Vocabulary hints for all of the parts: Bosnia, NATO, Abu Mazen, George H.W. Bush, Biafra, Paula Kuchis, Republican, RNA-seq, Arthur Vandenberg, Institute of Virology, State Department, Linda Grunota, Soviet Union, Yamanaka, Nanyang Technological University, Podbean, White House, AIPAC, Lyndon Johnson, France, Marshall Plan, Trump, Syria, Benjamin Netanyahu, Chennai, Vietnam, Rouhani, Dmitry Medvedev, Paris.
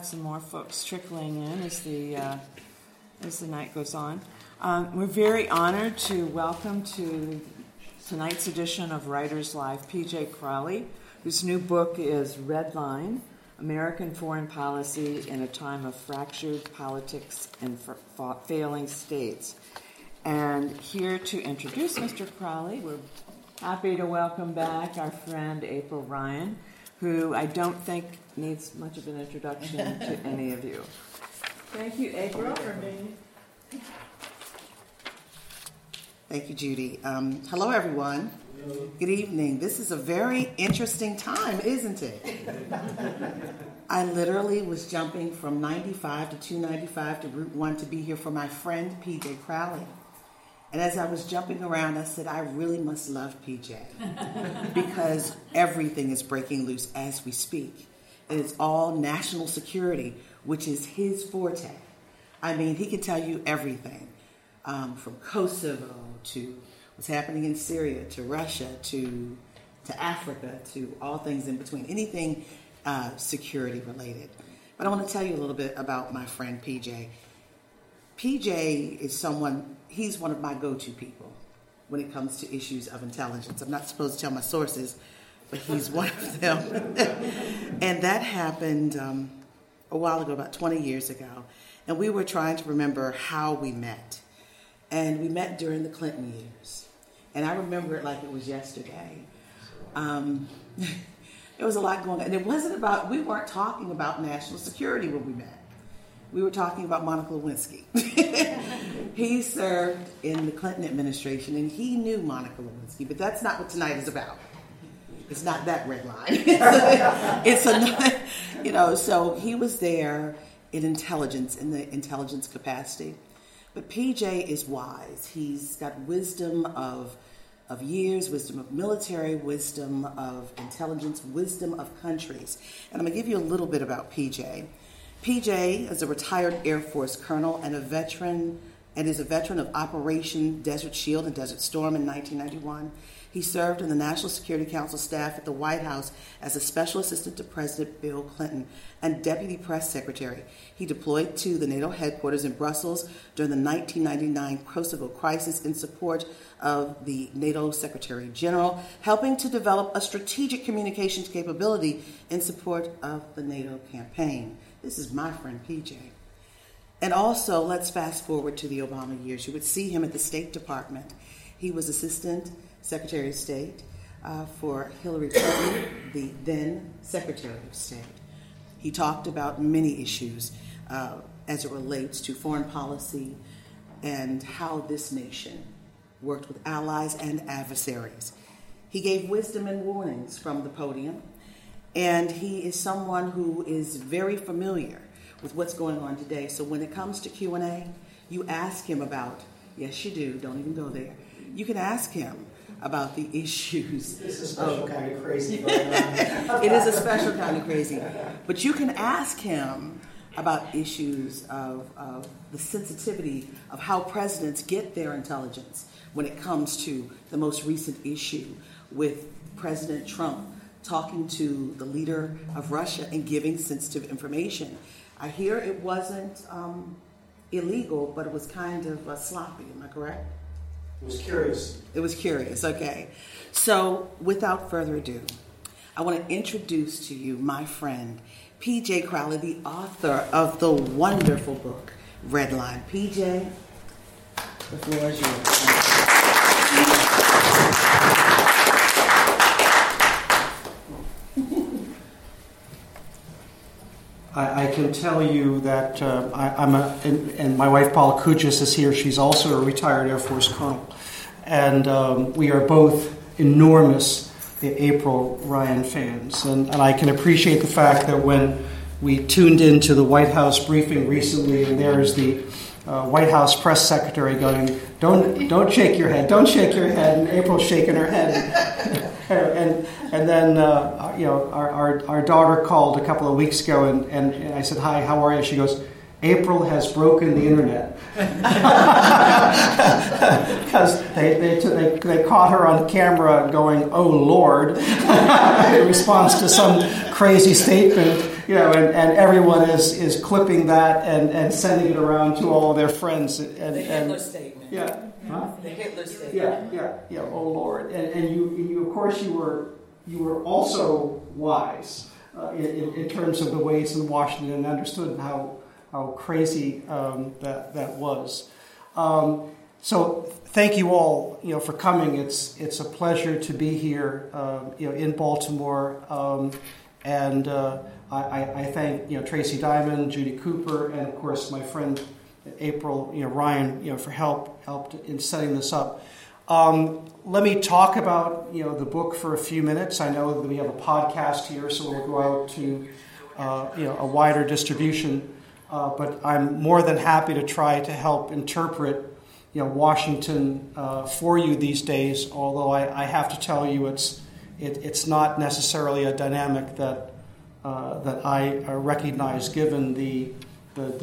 Some more folks trickling in as the night goes on. We're very honored to welcome to tonight's edition of Writers Live P.J. Crowley, whose new book is Red Line, American Foreign Policy in a Time of Fractured Politics and Failing States. And here to introduce Mr. Crowley, we're happy to welcome back our friend April Ryan, who I don't think needs much of an introduction to any of you. Thank you, April, for being here. Thank you, Judy. Hello, everyone. Hello. Good evening. This is a very interesting time, isn't it? I literally was jumping from 95 to 295 to Route 1 to be here for my friend, P.J. Crowley. And as I was jumping around, I said, I really must love PJ because everything is breaking loose as we speak. And it's all national security, which is his forte. I mean, he can tell you everything from Kosovo to what's happening in Syria to Russia to Africa to all things in between, anything security related. But I want to tell you a little bit about my friend PJ. PJ is someone, he's one of my go-to people when it comes to issues of intelligence. I'm not supposed to tell my sources, but he's one of them. And that happened a while ago, about 20 years ago. And we were trying to remember how we met. And we met during the Clinton years. And I remember it like it was yesterday. There was a lot going on. And it wasn't about, we weren't talking about national security when we met. We were talking about Monica Lewinsky. He served in the Clinton administration, and he knew Monica Lewinsky, but that's not what tonight is about. It's not that red line. It's another, you know, so he was there in intelligence, in the intelligence capacity. But PJ is wise. He's got wisdom of years, wisdom of military, wisdom of intelligence, wisdom of countries. And I'm going to give you a little bit about PJ. PJ is a retired Air Force colonel and is a veteran of Operation Desert Shield and Desert Storm in 1991. He served in the National Security Council staff at the White House as a special assistant to President Bill Clinton and deputy press secretary. He deployed to the NATO headquarters in Brussels during the 1999 Kosovo crisis in support of the NATO Secretary General, helping to develop a strategic communications capability in support of the NATO campaign. This is my friend PJ. And also, let's fast forward to the Obama years. You would see him at the State Department. He was Assistant Secretary of State for Hillary Clinton, the then Secretary of State. He talked about many issues as it relates to foreign policy and how this nation worked with allies and adversaries. He gave wisdom and warnings from the podium. And he is someone who is very familiar with what's going on today. So when it comes to Q&A, you ask him about, yes you do, don't even go there. You can ask him about the issues. It's a special kind of crazy. It is a special kind of crazy. But you can ask him about issues of the sensitivity of how presidents get their intelligence when it comes to the most recent issue with President Trump talking to the leader of Russia and giving sensitive information. I hear it wasn't illegal, but it was kind of sloppy. Am I correct? It was curious. It was curious, okay. So without further ado, I want to introduce to you my friend, P.J. Crowley, the author of the wonderful book, Red Line. P.J., the floor is yours. I can tell you that and my wife Paula Kuchis is here. She's also a retired Air Force colonel. And we are both enormous April Ryan fans. And I can appreciate the fact that when We tuned into the White House briefing recently, and there is the White House press secretary going, don't shake your head, don't shake your head, and April's shaking her head. and then our daughter called a couple of weeks ago, and I said, hi, how are you? She goes, April has broken the internet, because they caught her on camera going, oh Lord, in response to some crazy statement, and everyone is clipping that and sending it around to all their friends. The Hitler statement. Yeah. Huh? The Hitler statement. Yeah. Oh Lord, and you of course you were also wise in terms of the ways in Washington, and understood how crazy that was. So thank you all, for coming. It's a pleasure to be here, in Baltimore, and I thank Tracy Diamond, Judy Cooper, and of course my friend April Ryan, for help in setting this up. Let me talk about the book for a few minutes. I know that we have a podcast here, so we'll go out to a wider distribution. But I'm more than happy to try to help interpret, Washington for you these days. Although I have to tell you, it's not necessarily a dynamic that I recognize, given the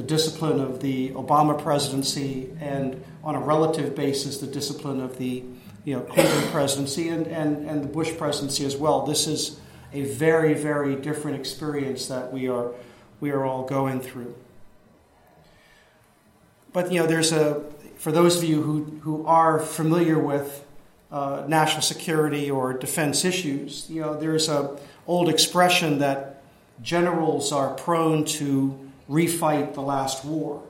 discipline of the Obama presidency, and on a relative basis, the discipline of the Clinton presidency and the Bush presidency as well. This is a very, very different experience that we are all going through. But for those of you who are familiar with national security or defense issues, there's an old expression that generals are prone to refight the last war.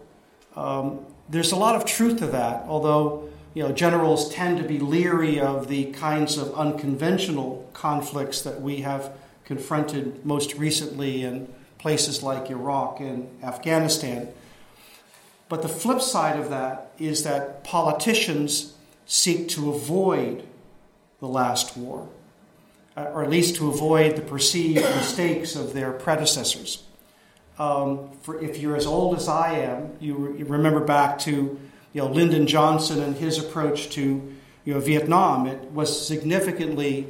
There's a lot of truth to that, although generals tend to be leery of the kinds of unconventional conflicts that we have confronted most recently in places like Iraq and Afghanistan. But the flip side of that is that politicians seek to avoid the last war, or at least to avoid the perceived mistakes of their predecessors. If you're as old as I am, you remember back to Lyndon Johnson and his approach to Vietnam. It was significantly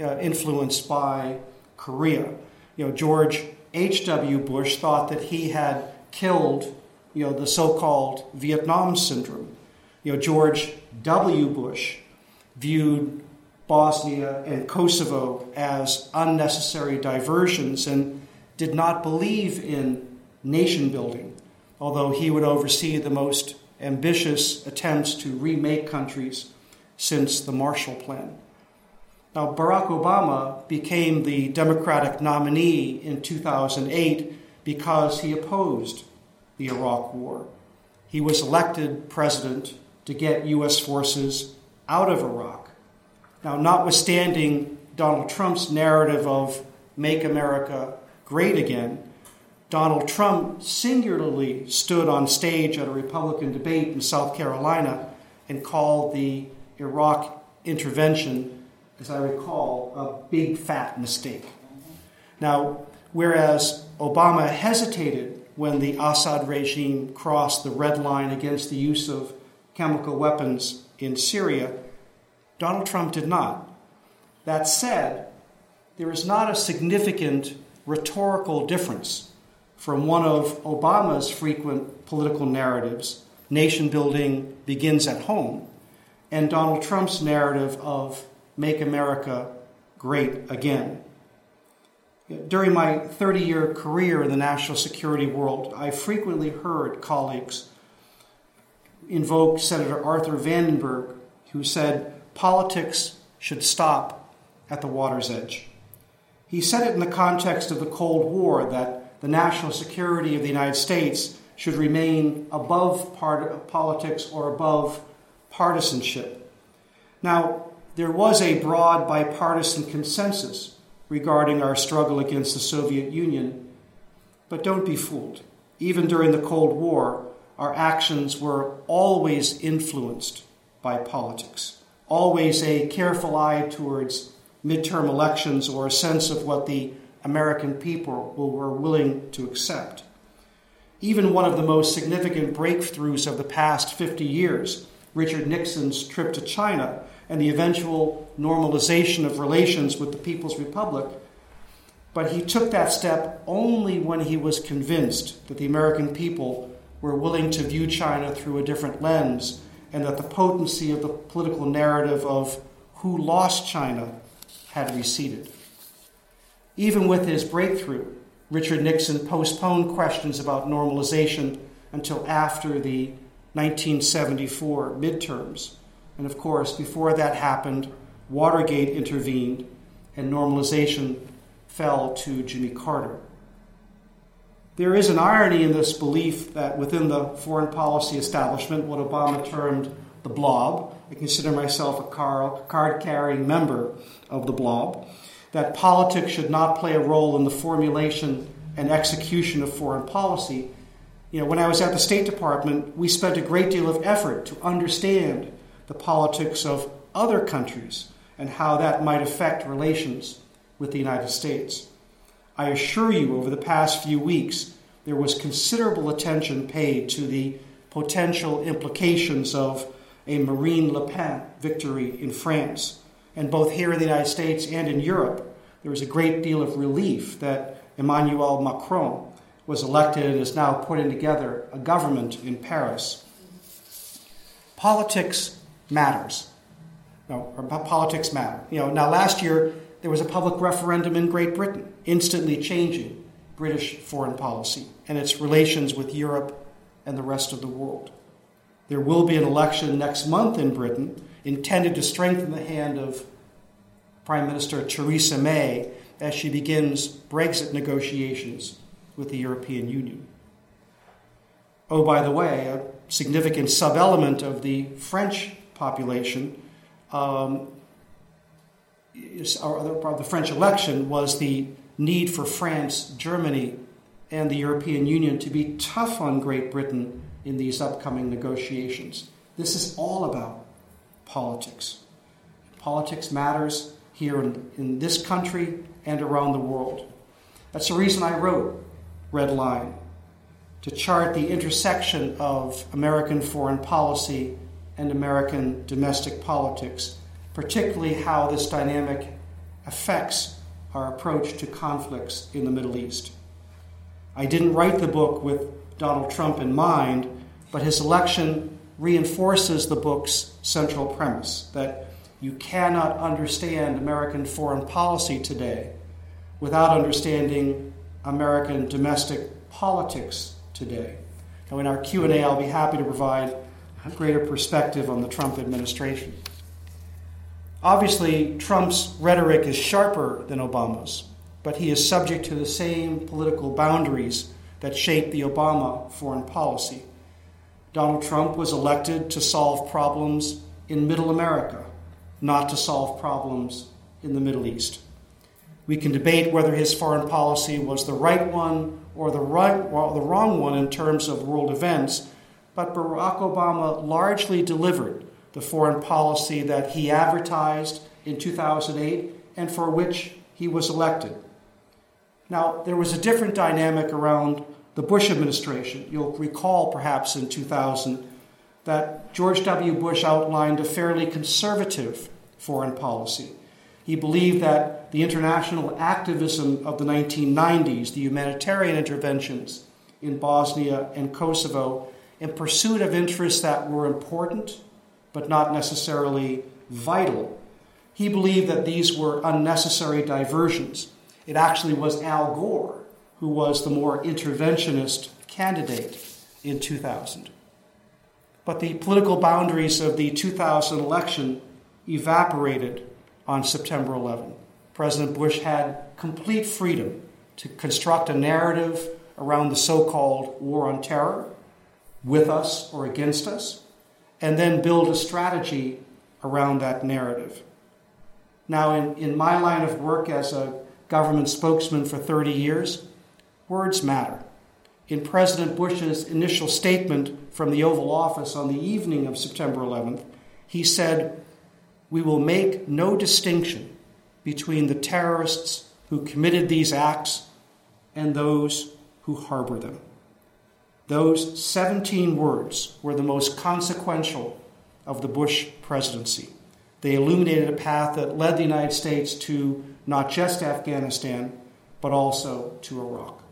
influenced by Korea. George H.W. Bush thought that he had killed the so-called Vietnam syndrome. George W. Bush viewed Bosnia and Kosovo as unnecessary diversions and did not believe in nation building, although he would oversee the most ambitious attempts to remake countries since the Marshall Plan. Now, Barack Obama became the Democratic nominee in 2008 because he opposed the Iraq War. He was elected president to get U.S. forces out of Iraq. Now, notwithstanding Donald Trump's narrative of "Make America Great Again," Donald Trump singularly stood on stage at a Republican debate in South Carolina and called the Iraq intervention, as I recall, a big fat mistake. Now, whereas Obama hesitated when the Assad regime crossed the Red Line against the use of chemical weapons in Syria, Donald Trump did not. That said, there is not a significant rhetorical difference from one of Obama's frequent political narratives, nation building begins at home, and Donald Trump's narrative of make America great again. During my 30-year career in the national security world, I frequently heard colleagues invoke Senator Arthur Vandenberg, who said, politics should stop at the water's edge. He said it in the context of the Cold War, that the national security of the United States should remain above politics or above partisanship. Now, there was a broad bipartisan consensus regarding our struggle against the Soviet Union. But don't be fooled. Even during the Cold War, our actions were always influenced by politics, always a careful eye towards midterm elections or a sense of what the American people were willing to accept. Even one of the most significant breakthroughs of the past 50 years, Richard Nixon's trip to China and the eventual normalization of relations with the People's Republic, but he took that step only when he was convinced that the American people were willing to view China through a different lens and that the potency of the political narrative of who lost China had receded. Even with his breakthrough, Richard Nixon postponed questions about normalization until after the 1974 midterms. And of course, before that happened, Watergate intervened and normalization fell to Jimmy Carter. There is an irony in this belief that within the foreign policy establishment, what Obama termed the blob, I consider myself a card-carrying member of the blob, that politics should not play a role in the formulation and execution of foreign policy. You know, when I was at the State Department, we spent a great deal of effort to understand the politics of other countries and how that might affect relations with the United States. I assure you, over the past few weeks, there was considerable attention paid to the potential implications of a Marine Le Pen victory in France. And both here in the United States and in Europe, there was a great deal of relief that Emmanuel Macron was elected and is now putting together a government in Paris. Politics matters. Politics matter. Now last year, there was a public referendum in Great Britain, instantly changing British foreign policy and its relations with Europe and the rest of the world. There will be an election next month in Britain intended to strengthen the hand of Prime Minister Theresa May as she begins Brexit negotiations with the European Union. Oh, by the way, a significant sub-element of the French population the French election was the need for France, Germany, and the European Union to be tough on Great Britain in these upcoming negotiations. This is all about politics. Politics matters here in this country and around the world. That's the reason I wrote Red Line, to chart the intersection of American foreign policy and American domestic politics, particularly how this dynamic affects our approach to conflicts in the Middle East. I didn't write the book with Donald Trump in mind, but his election reinforces the book's central premise that you cannot understand American foreign policy today without understanding American domestic politics today. Now, in our Q&A, I'll be happy to provide a greater perspective on the Trump administration. Obviously, Trump's rhetoric is sharper than Obama's, but he is subject to the same political boundaries that shaped the Obama foreign policy. Donald Trump was elected to solve problems in Middle America, not to solve problems in the Middle East. We can debate whether his foreign policy was the right one or the wrong one in terms of world events, but Barack Obama largely delivered the foreign policy that he advertised in 2008 and for which he was elected. Now, there was a different dynamic around the Bush administration. You'll recall, perhaps, in 2000, that George W. Bush outlined a fairly conservative foreign policy. He believed that the international activism of the 1990s, the humanitarian interventions in Bosnia and Kosovo, in pursuit of interests that were important but not necessarily vital. He believed that these were unnecessary diversions. It actually was Al Gore who was the more interventionist candidate in 2000. But the political boundaries of the 2000 election evaporated on September 11. President Bush had complete freedom to construct a narrative around the so-called war on terror, with us or against us, and then build a strategy around that narrative. Now, in my line of work as a government spokesman for 30 years, words matter. In President Bush's initial statement from the Oval Office on the evening of September 11th, he said, "We will make no distinction between the terrorists who committed these acts and those who harbor them. Those 17 words were the most consequential of the Bush presidency. They illuminated a path that led the United States to not just Afghanistan, but also to Iraq.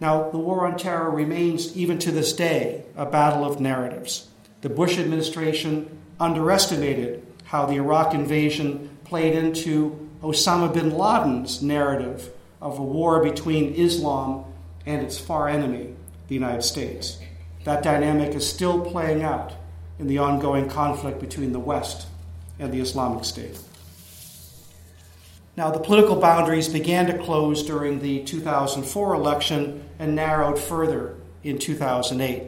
Now, the war on terror remains, even to this day, a battle of narratives. The Bush administration underestimated how the Iraq invasion played into Osama bin Laden's narrative of a war between Islam and its far enemy, the United States. That dynamic is still playing out in the ongoing conflict between the West and the Islamic State. Now, the political boundaries began to close during the 2004 election and narrowed further in 2008.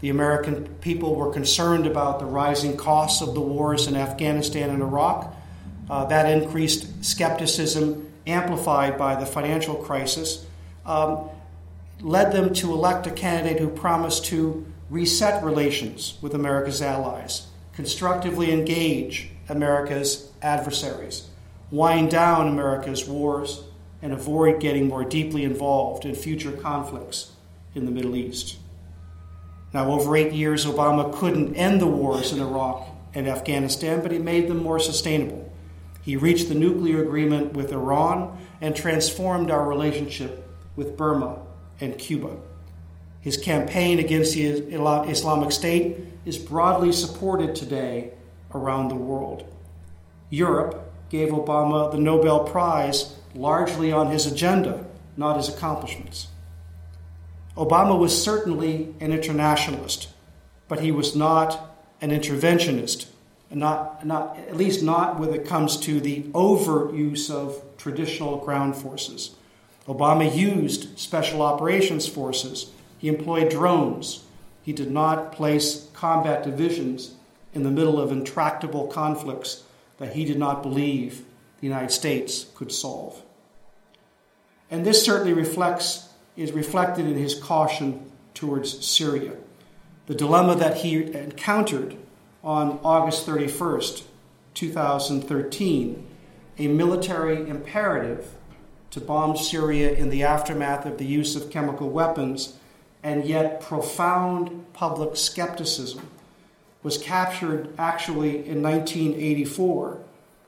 The American people were concerned about the rising costs of the wars in Afghanistan and Iraq. That increased skepticism, amplified by the financial crisis, led them to elect a candidate who promised to reset relations with America's allies, constructively engage America's adversaries, wind down America's wars, and avoid getting more deeply involved in future conflicts in the Middle East. Now, over 8 years, Obama couldn't end the wars in Iraq and Afghanistan, but he made them more sustainable. He reached the nuclear agreement with Iran and transformed our relationship with Burma and Cuba. His campaign against the Islamic State is broadly supported today around the world. Europe gave Obama the Nobel Prize largely on his agenda, not his accomplishments. Obama was certainly an internationalist, but he was not an interventionist, not when it comes to the overuse of traditional ground forces. Obama used special operations forces. He employed drones. He did not place combat divisions in the middle of intractable conflicts that he did not believe the United States could solve. And this certainly is reflected in his caution towards Syria. The dilemma that he encountered on August 31st, 2013, a military imperative to bomb Syria in the aftermath of the use of chemical weapons, and yet profound public skepticism, was captured actually in 1984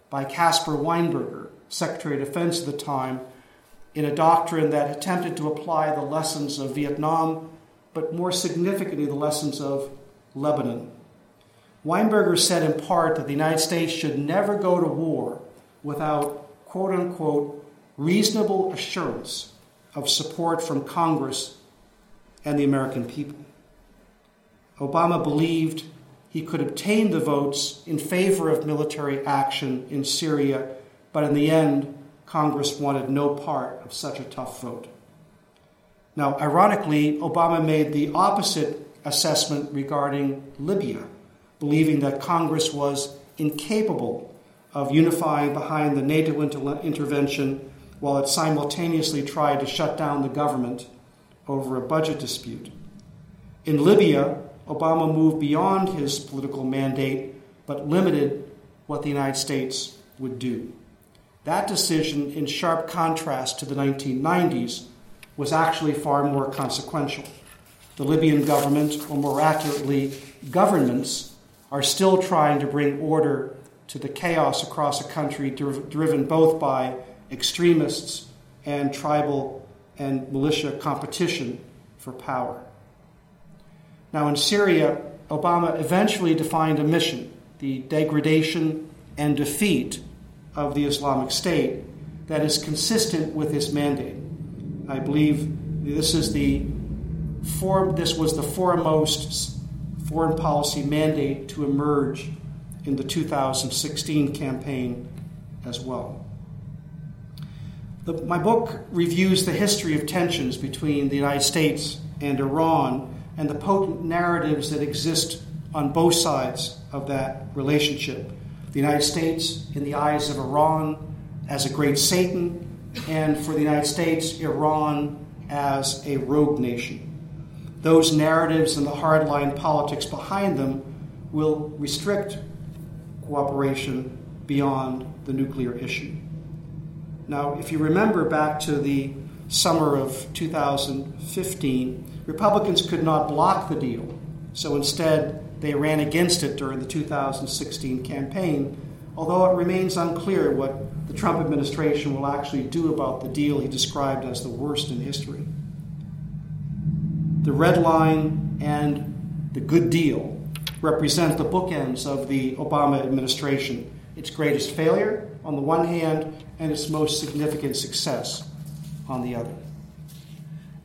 by Caspar Weinberger, Secretary of Defense at the time, in a doctrine that attempted to apply the lessons of Vietnam, but more significantly the lessons of Lebanon. Weinberger said in part that the United States should never go to war without, quote-unquote, reasonable assurance of support from Congress and the American people. Obama believed he could obtain the votes in favor of military action in Syria, but in the end, Congress wanted no part of such a tough vote. Now, ironically, Obama made the opposite assessment regarding Libya, believing that Congress was incapable of unifying behind the NATO intervention while it simultaneously tried to shut down the government over a budget dispute. In Libya, Obama moved beyond his political mandate, but limited what the United States would do. That decision, in sharp contrast to the 1990s, was actually far more consequential. The Libyan government, or more accurately, governments, are still trying to bring order to the chaos across a country driven both by extremists and tribal and militia competition for power. Now, in Syria, Obama eventually defined a mission, the degradation and defeat of the Islamic State, that is consistent with his mandate. I believe this was the foremost foreign policy mandate to emerge in the 2016 campaign as well. My book reviews the history of tensions between the United States and Iran and the potent narratives that exist on both sides of that relationship. The United States in the eyes of Iran as a great Satan, and for the United States, Iran as a rogue nation. Those narratives and the hardline politics behind them will restrict cooperation beyond the nuclear issue. Now, if you remember back to the summer of 2015, Republicans could not block the deal. So instead, they ran against it during the 2016 campaign, although it remains unclear what the Trump administration will actually do about the deal he described as the worst in history. The Red Line and the Good Deal represent the bookends of the Obama administration, its greatest failure on the one hand and its most significant success on the other.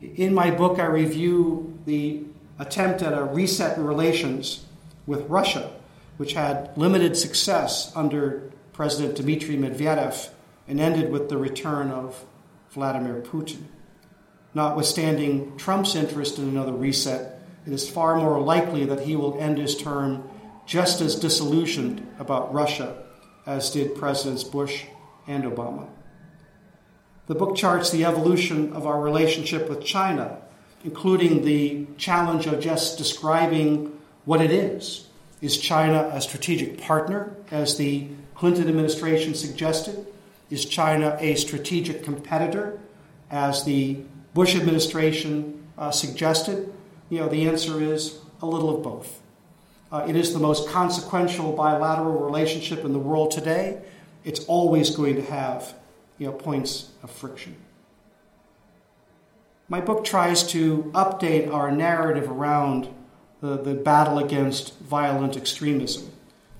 In my book, I review the attempt at a reset in relations with Russia, which had limited success under President Dmitry Medvedev and ended with the return of Vladimir Putin. Notwithstanding Trump's interest in another reset, it is far more likely that he will end his term just as disillusioned about Russia as did Presidents Bush and Obama. The book charts the evolution of our relationship with China, including the challenge of just describing what it is. Is China a strategic partner, as the Clinton administration suggested? Is China a strategic competitor, as the Bush administration suggested? The answer is a little of both. It is the most consequential bilateral relationship in the world today. It's always going to have points of friction. My book tries to update our narrative around the battle against violent extremism.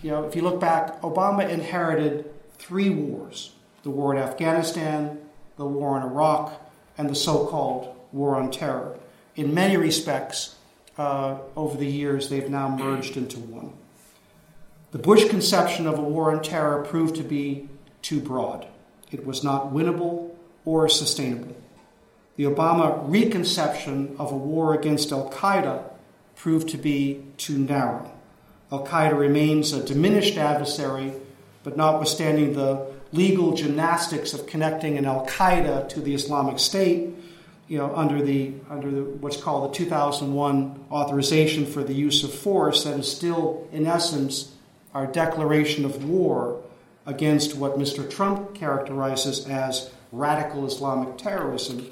If you look back, Obama inherited three wars: the war in Afghanistan, the war in Iraq, and the so-called war on terror. In many respects, over the years, they've now merged into one. The Bush conception of a war on terror proved to be too broad. It was not winnable or sustainable. The Obama reconception of a war against al-Qaeda proved to be too narrow. Al-Qaeda remains a diminished adversary, but notwithstanding the legal gymnastics of connecting an al-Qaeda to the Islamic State, under the what's called the 2001 authorization for the use of force, that is still, in essence, our declaration of war against what Mr. Trump characterizes as radical Islamic terrorism.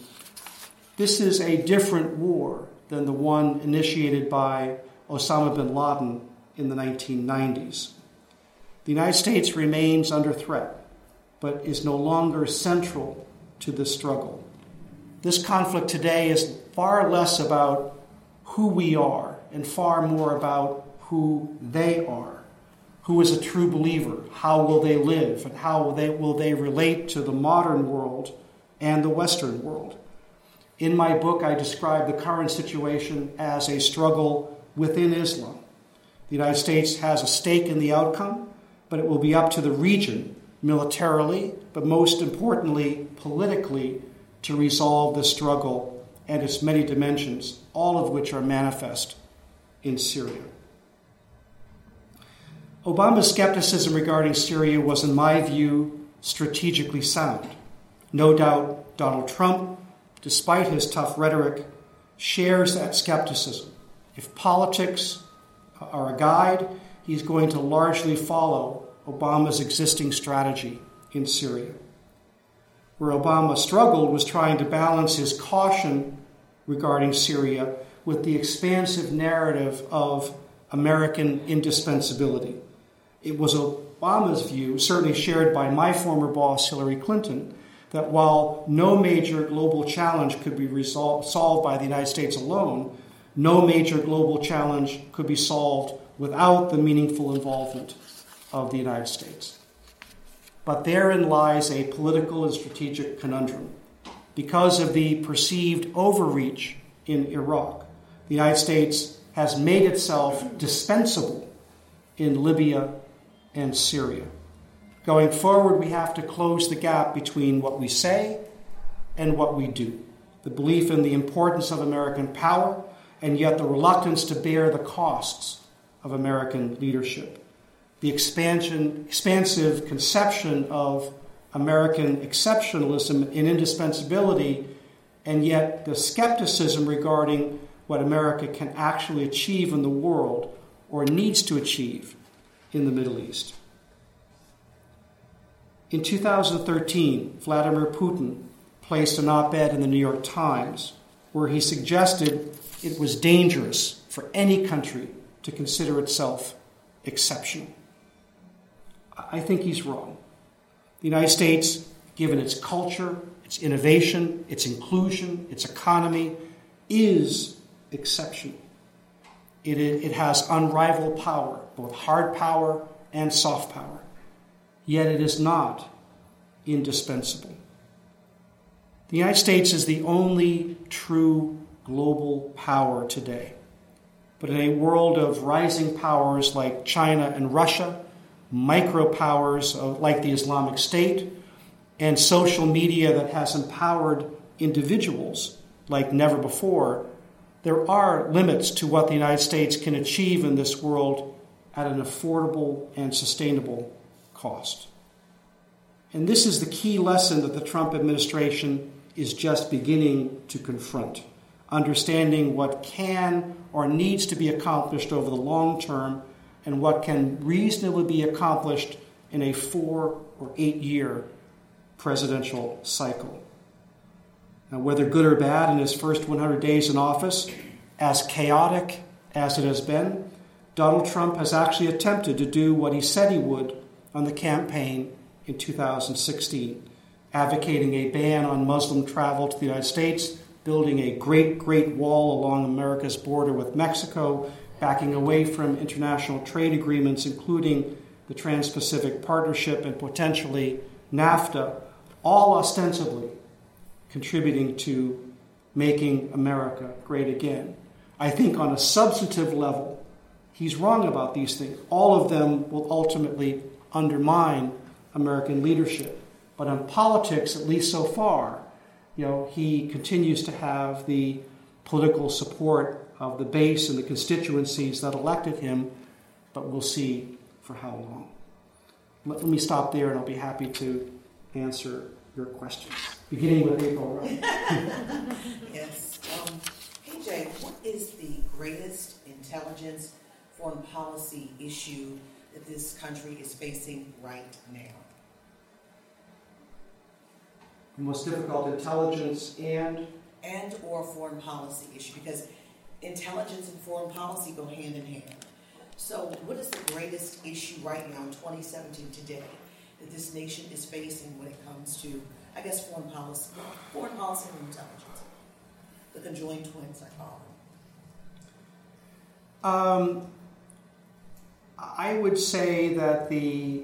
This is a different war than the one initiated by Osama bin Laden in the 1990s. The United States remains under threat, but is no longer central to this struggle. This conflict today is far less about who we are and far more about who they are. Who is a true believer? How will they live? And how will they relate to the modern world and the Western world? In my book, I describe the current situation as a struggle within Islam. The United States has a stake in the outcome, but it will be up to the region militarily, but most importantly, politically, to resolve this struggle and its many dimensions, all of which are manifest in Syria. Obama's skepticism regarding Syria was, in my view, strategically sound. No doubt Donald Trump, despite his tough rhetoric, shares that skepticism. If politics are a guide, he's going to largely follow Obama's existing strategy in Syria. Where Obama struggled was trying to balance his caution regarding Syria with the expansive narrative of American indispensability. It was Obama's view, certainly shared by my former boss, Hillary Clinton, that while no major global challenge could be solved by the United States alone, no major global challenge could be solved without the meaningful involvement of the United States. But therein lies a political and strategic conundrum. Because of the perceived overreach in Iraq, the United States has made itself dispensable in Libya and Syria. Going forward, we have to close the gap between what we say and what we do. The belief in the importance of American power, and yet the reluctance to bear the costs of American leadership. The expansive conception of American exceptionalism and indispensability, and yet the skepticism regarding what America can actually achieve in the world or needs to achieve in the Middle East. In 2013, Vladimir Putin placed an op-ed in the New York Times where he suggested it was dangerous for any country to consider itself exceptional. I think he's wrong. The United States, given its culture, its innovation, its inclusion, its economy, is exceptional. It has unrivaled power, both hard power and soft power. Yet it is not indispensable. The United States is the only true global power today. But in a world of rising powers like China and Russia, micropowers like the Islamic State, and social media that has empowered individuals like never before, there are limits to what the United States can achieve in this world at an affordable and sustainable cost. And this is the key lesson that the Trump administration is just beginning to confront, understanding what can or needs to be accomplished over the long term and what can reasonably be accomplished in a 4 or 8 year presidential cycle. Now, whether good or bad in his first 100 days in office, as chaotic as it has been, Donald Trump has actually attempted to do what he said he would on the campaign in 2016, advocating a ban on Muslim travel to the United States, building a great wall along America's border with Mexico, backing away from international trade agreements, including the Trans-Pacific Partnership and potentially NAFTA, all ostensibly contributing to making America great again. I think on a substantive level, he's wrong about these things. All of them will ultimately undermine American leadership. But on politics, at least so far, he continues to have the political support of the base and the constituencies that elected him, but we'll see for how long. Let me stop there, and I'll be happy to answer your questions, beginning with April Ryan. Yes. P.J., what is the greatest intelligence foreign policy issue that this country is facing right now? The most difficult intelligence and or foreign policy issue, because intelligence and foreign policy go hand in hand. So what is the greatest issue right now in 2017 today that this nation is facing when it comes to, I guess, foreign policy and intelligence, the conjoined twins, I call them? I would say that the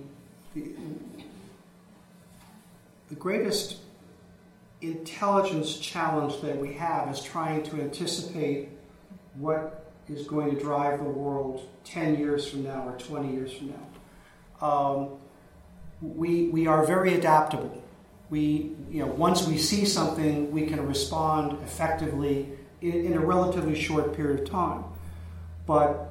greatest intelligence challenge that we have is trying to anticipate what is going to drive the world 10 years from now or 20 years from now. We are very adaptable. Once we see something, we can respond effectively in a relatively short period of time. But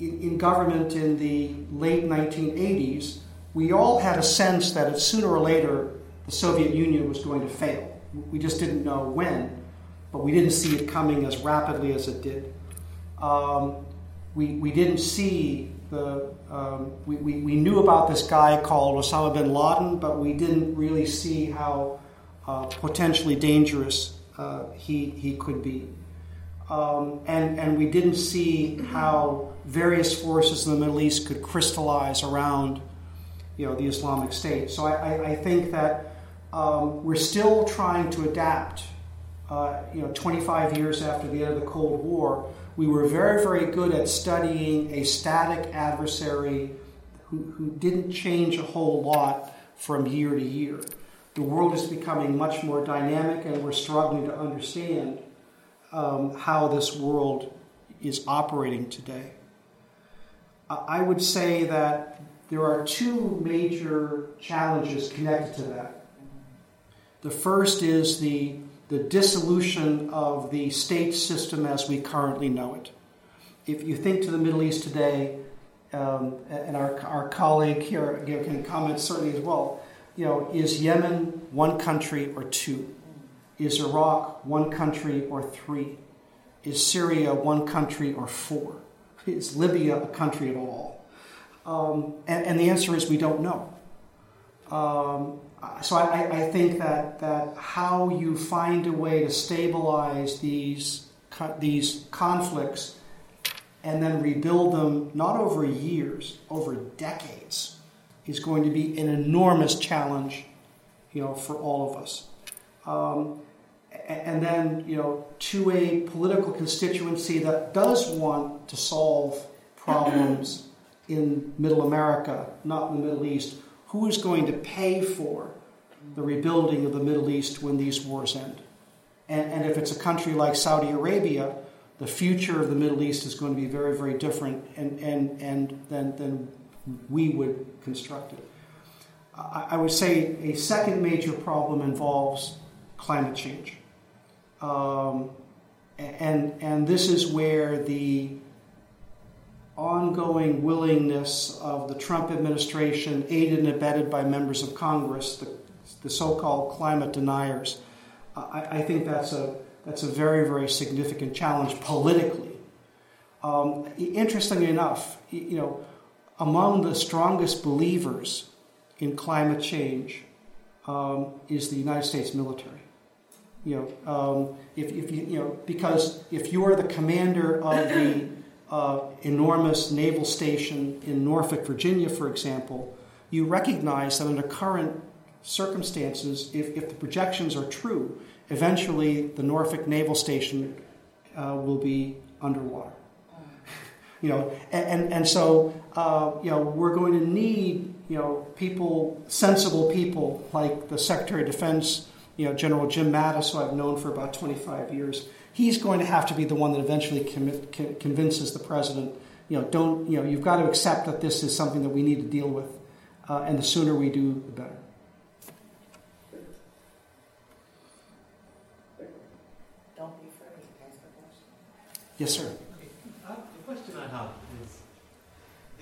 in government in the late 1980s, we all had a sense that sooner or later the Soviet Union was going to fail. We just didn't know when, but we didn't see it coming as rapidly as it did. We didn't see the... We knew about this guy called Osama bin Laden, but we didn't really see how potentially dangerous he could be. And we didn't see how various forces in the Middle East could crystallize around the Islamic State. So I think that we're still trying to adapt. 25 years after the end of the Cold War, we were very, very good at studying a static adversary who didn't change a whole lot from year to year. The world is becoming much more dynamic, and we're struggling to understand how this world is operating today. I would say that there are two major challenges connected to that. The first is the dissolution of the state system as we currently know it. If you think to the Middle East today, and our colleague here can comment certainly as well, is Yemen one country or two? Is Iraq one country or three? Is Syria one country or four? Is Libya a country at all? And the answer is we don't know. So I think that how you find a way to stabilize these conflicts and then rebuild them, not over years, over decades, is going to be an enormous challenge, for all of us. And then, to a political constituency that does want to solve problems in Middle America, not in the Middle East, who is going to pay for the rebuilding of the Middle East when these wars end? And if it's a country like Saudi Arabia, the future of the Middle East is going to be very, very different than we would construct it. I would say a second major problem involves climate change. And this is where the ongoing willingness of the Trump administration, aided and abetted by members of Congress, the so-called climate deniers, I think that's a very, very significant challenge politically. Interestingly enough, among the strongest believers in climate change is the United States military. Because if you are the commander of the enormous naval station in Norfolk, Virginia, for example, you recognize that under current circumstances, if the projections are true, eventually the Norfolk Naval Station will be underwater. So we're going to need sensible people like the Secretary of Defense, General Jim Mattis, who I've known for about 25 years. He's going to have to be the one that eventually convinces the president, you've got to accept that this is something that we need to deal with, and the sooner we do, the better. Don't be afraid to ask the question. Yes, sir. Okay. The question I have is: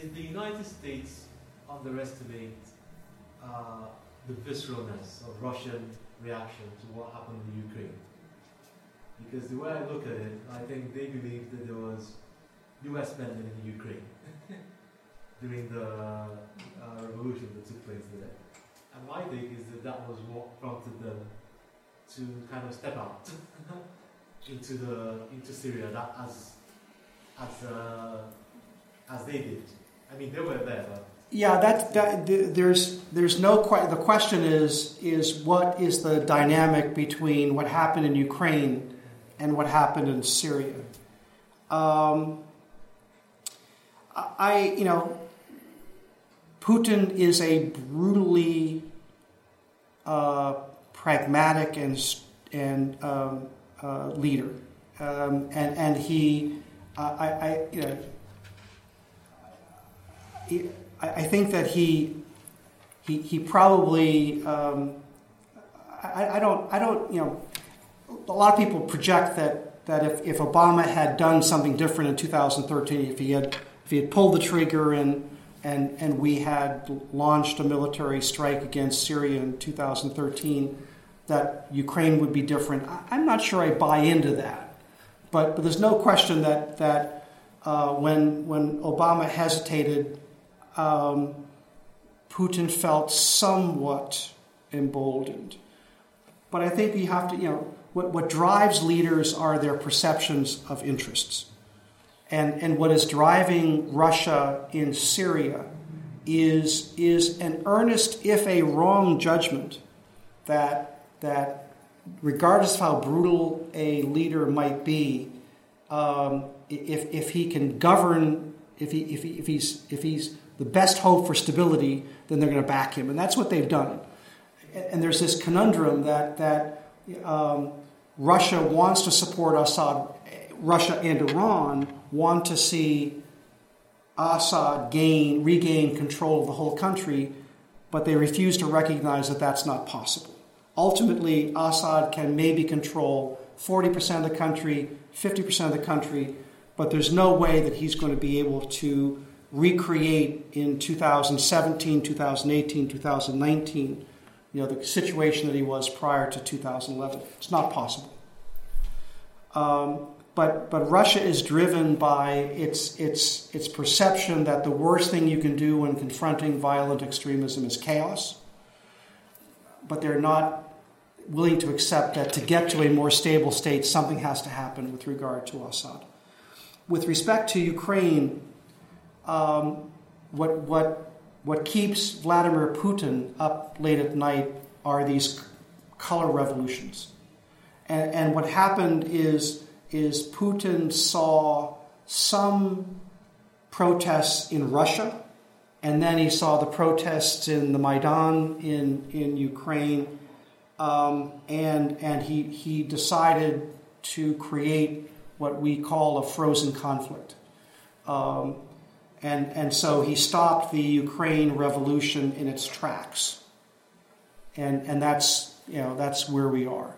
did the United States underestimate the visceralness of Russian reaction to what happened in Ukraine? Because the way I look at it, I think they believed that there was U.S. spending in Ukraine during the revolution that took place there. And my take is that was what prompted them to kind of step out into Syria, that as they did. I mean, they were there. But yeah, there's no question. The question is what is the dynamic between what happened in Ukraine and what happened in Syria? Putin is a brutally pragmatic and leader, and he, I think that he probably, a lot of people project that if Obama had done something different in 2013, if he had pulled the trigger and we had launched a military strike against Syria in 2013, that Ukraine would be different. I'm not sure I buy into that, but there's no question that when Obama hesitated, Putin felt somewhat emboldened. But I think you have to, what drives leaders are their perceptions of interests. And what is driving Russia in Syria is an earnest, if a wrong, judgment that regardless of how brutal a leader might be, if he can govern, if he's the best hope for stability, then they're going to back him. And that's what they've done. And there's this conundrum that Russia wants to support Assad. Russia and Iran want to see Assad regain control of the whole country, but they refuse to recognize that that's not possible. Ultimately, Assad can maybe control 40% of the country, 50% of the country, but there's no way that he's going to be able to recreate in 2017, 2018, 2019, the situation that he was prior to 2011. It's not possible. But Russia is driven by its perception that the worst thing you can do when confronting violent extremism is chaos. But they're not willing to accept that to get to a more stable state, something has to happen with regard to Assad. With respect to Ukraine, what keeps Vladimir Putin up late at night are these color revolutions. And what happened is Putin saw some protests in Russia, and then he saw the protests in the Maidan in Ukraine, and he decided to create what we call a frozen conflict. And so he stopped the Ukraine revolution in its tracks. And that's where we are.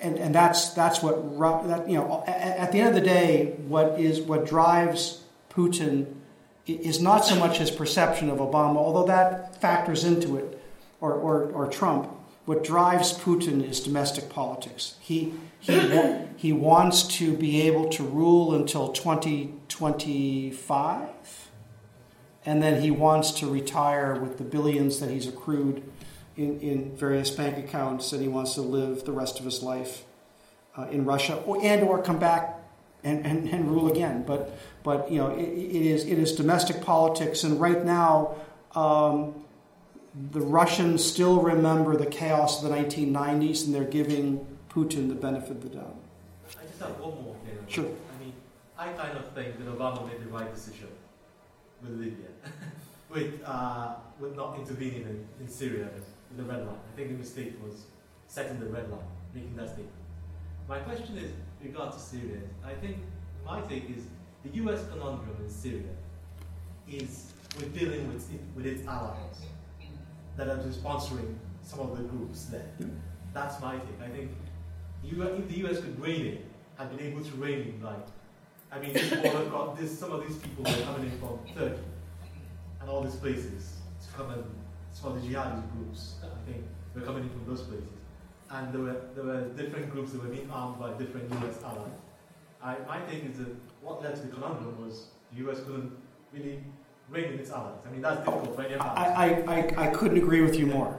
And that's what at the end of the day, what drives Putin is not so much his perception of Obama, although that factors into it, or Trump. What drives Putin is domestic politics. He wants to be able to rule until 2025, and then he wants to retire with the billions that he's accrued in various bank accounts, and he wants to live the rest of his life in Russia, or come back and rule again. But it is domestic politics, and right now the Russians still remember the chaos of the 1990s, and they're giving Putin the benefit of the doubt. I just have one more thing. Sure. I mean, I kind of think that Obama made the right decision with Libya, with not intervening in Syria. The Red Line. I think the mistake was setting the Red Line, making that statement. My question is, in regard to Syria, I think my take is the U.S. conundrum in Syria is with dealing with its allies that are sponsoring some of the groups there. That's my take. I think if the U.S. could rein in, had been able to rein in, like, I mean, some of these people were coming in from Turkey and all these places to come and. So the jihadist groups, I think, were coming in from those places. And there were different groups that were being armed by different U.S. allies. My take is that what led to the conundrum was the U.S. couldn't really rein in its allies. I mean, that's difficult for any allies. I couldn't agree with you more.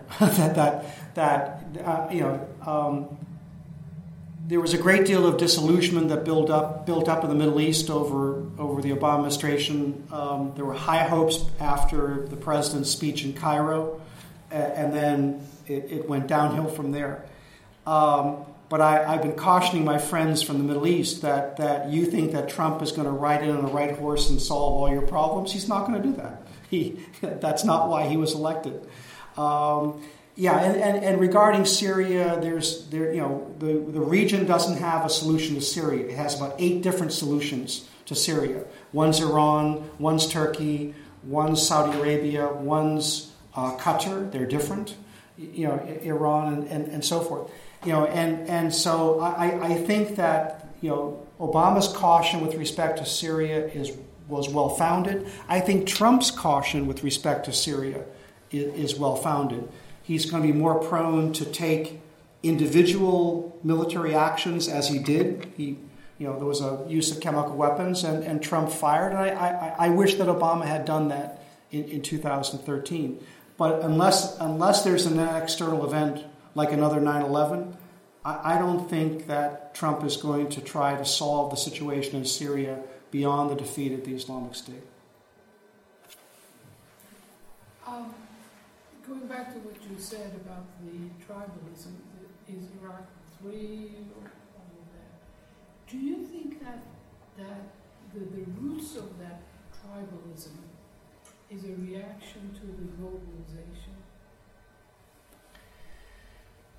There was a great deal of disillusionment that built up in the Middle East over the Obama administration. There were high hopes after the president's speech in Cairo, and then it went downhill from there. But I've been cautioning my friends from the Middle East that you think that Trump is going to ride in on a white horse and solve all your problems. He's not going to do that. That's not why he was elected. And regarding Syria, the region doesn't have a solution to Syria. It has about 8 different solutions to Syria. One's Iran, one's Turkey, one's Saudi Arabia, one's Qatar. They're different, Iran and so forth. So I think that Obama's caution with respect to Syria was well founded. I think Trump's caution with respect to Syria is well founded. He's going to be more prone to take individual military actions as he did. There was a use of chemical weapons, and Trump fired. And I wish that Obama had done that in 2013. But unless there's an external event like another 9/11, I don't think that Trump is going to try to solve the situation in Syria beyond the defeat of the Islamic State. Going back to what you said about the tribalism, is Iraq 3 or all of that, do you think that the roots of that tribalism is a reaction to the globalization?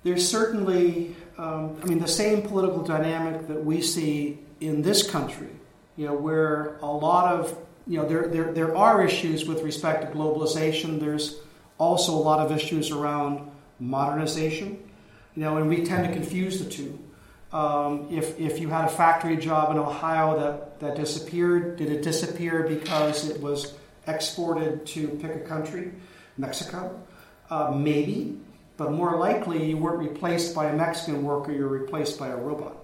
There's certainly, the same political dynamic that we see in this country, where a lot of, there are issues with respect to globalization. There's also a lot of issues around modernization, and we tend to confuse the two. If you had a factory job in Ohio that disappeared, did it disappear because it was exported to pick a country, Mexico? Maybe, but more likely you weren't replaced by a Mexican worker, you were replaced by a robot.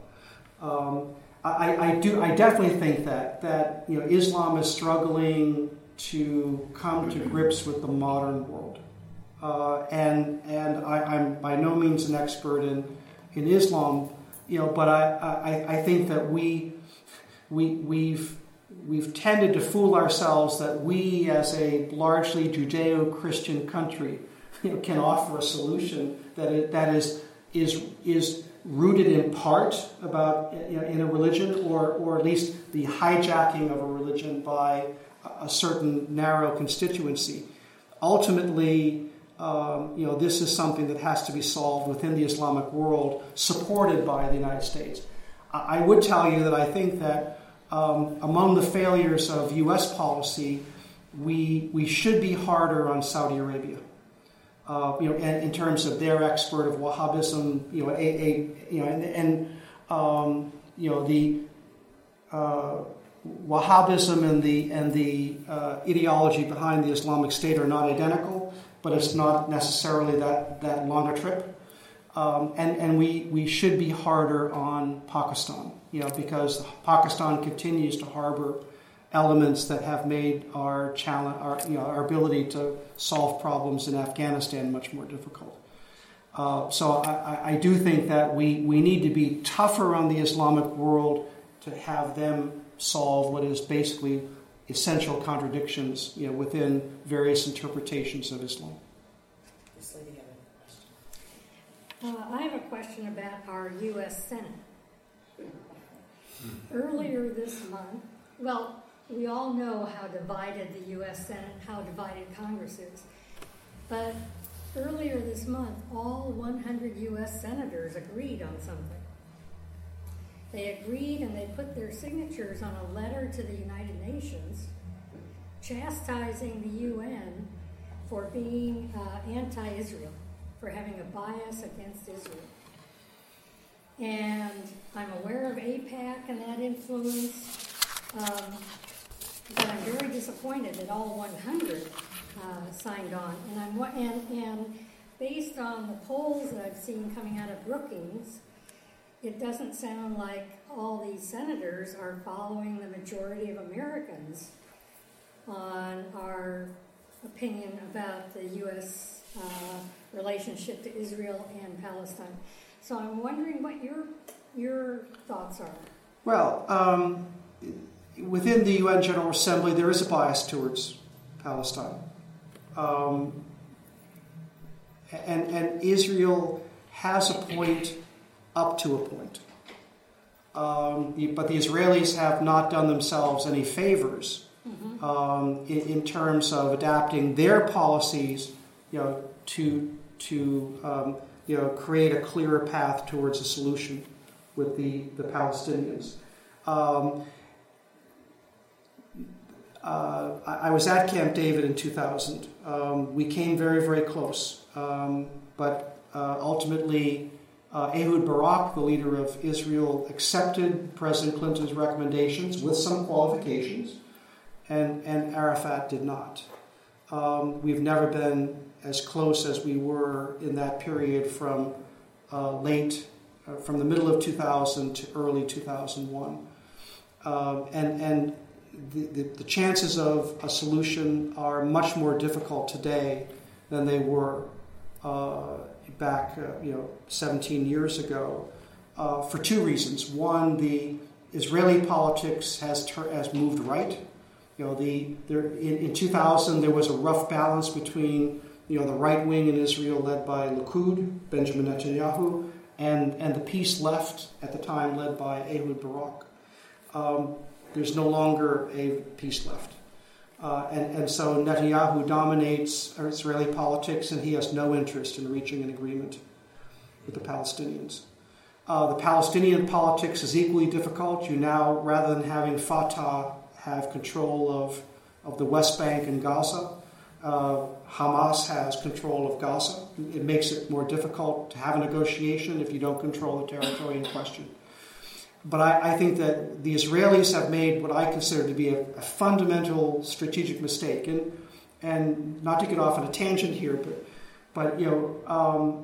I definitely think that you know, Islam is struggling to come to grips with the modern world, and I'm by no means an expert in Islam, you know, but I think that we've tended to fool ourselves that we, as a largely Judeo-Christian country, you know, can offer a solution that is rooted in part about, you know, in a religion, or at least the hijacking of a religion by a certain narrow constituency. Ultimately, you know, this is something that has to be solved within the Islamic world, supported by the United States. I would tell you that I think that among the failures of U.S. policy, we should be harder on Saudi Arabia. You know, and in terms of their export of Wahhabism, you know, you know, the Wahhabism and the ideology behind the Islamic State are not identical, but it's not necessarily that long a trip. And we should be harder on Pakistan, you know, because Pakistan continues to harbor elements that have made our ability to solve problems in Afghanistan much more difficult. So I do think that we need to be tougher on the Islamic world to have them solve what is basically essential contradictions, you know, within various interpretations of Islam. Does this lady have a question? I have a question about our U.S. Senate. Earlier this month, well, we all know how divided the U.S. Senate, how divided Congress is. But earlier this month, all 100 U.S. senators agreed on something. They agreed and they put their signatures on a letter to the United Nations chastising the UN for being anti-Israel, for having a bias against Israel. And I'm aware of AIPAC and that influence. But I'm very disappointed that all 100 signed on, and based on the polls that I've seen coming out of Brookings, it doesn't sound like all these senators are following the majority of Americans on our opinion about the U.S. Relationship to Israel and Palestine. So I'm wondering what your thoughts are. Well, within the UN General Assembly, there is a bias towards Palestine. And Israel has a point up to a point. But the Israelis have not done themselves any favors in terms of adapting their policies, you know, to you know, create a clearer path towards a solution with the Palestinians. I was at Camp David in 2000. We came very, very close. But ultimately, Ehud Barak, the leader of Israel, accepted President Clinton's recommendations with some qualifications, and Arafat did not. We've never been as close as we were in that period from from the middle of 2000 to early 2001. The chances of a solution are much more difficult today than they were back, you know, 17 years ago, for two reasons. One, the Israeli politics has moved right. You know, in 2000 there was a rough balance between, you know, the right wing in Israel led by Likud, Benjamin Netanyahu, and the peace left at the time led by Ehud Barak. There's no longer a peace left. And so Netanyahu dominates Israeli politics, and he has no interest in reaching an agreement with the Palestinians. The Palestinian politics is equally difficult. You now, rather than having Fatah have control of the West Bank and Gaza, Hamas has control of Gaza. It makes it more difficult to have a negotiation if you don't control the territory in question. But I think that the Israelis have made what I consider to be a fundamental strategic mistake. And not to get off on a tangent here, but you know,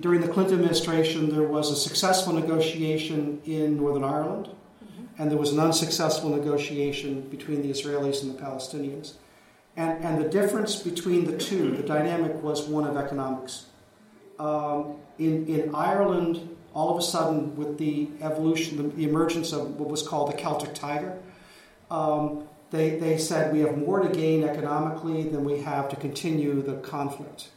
During the Clinton administration, there was a successful negotiation in Northern Ireland, and there was an unsuccessful negotiation between the Israelis and the Palestinians. And the difference between the two, the dynamic, was one of economics. In Ireland, all of a sudden, with the evolution, the emergence of what was called the Celtic Tiger, they said we have more to gain economically than we have to continue the conflict.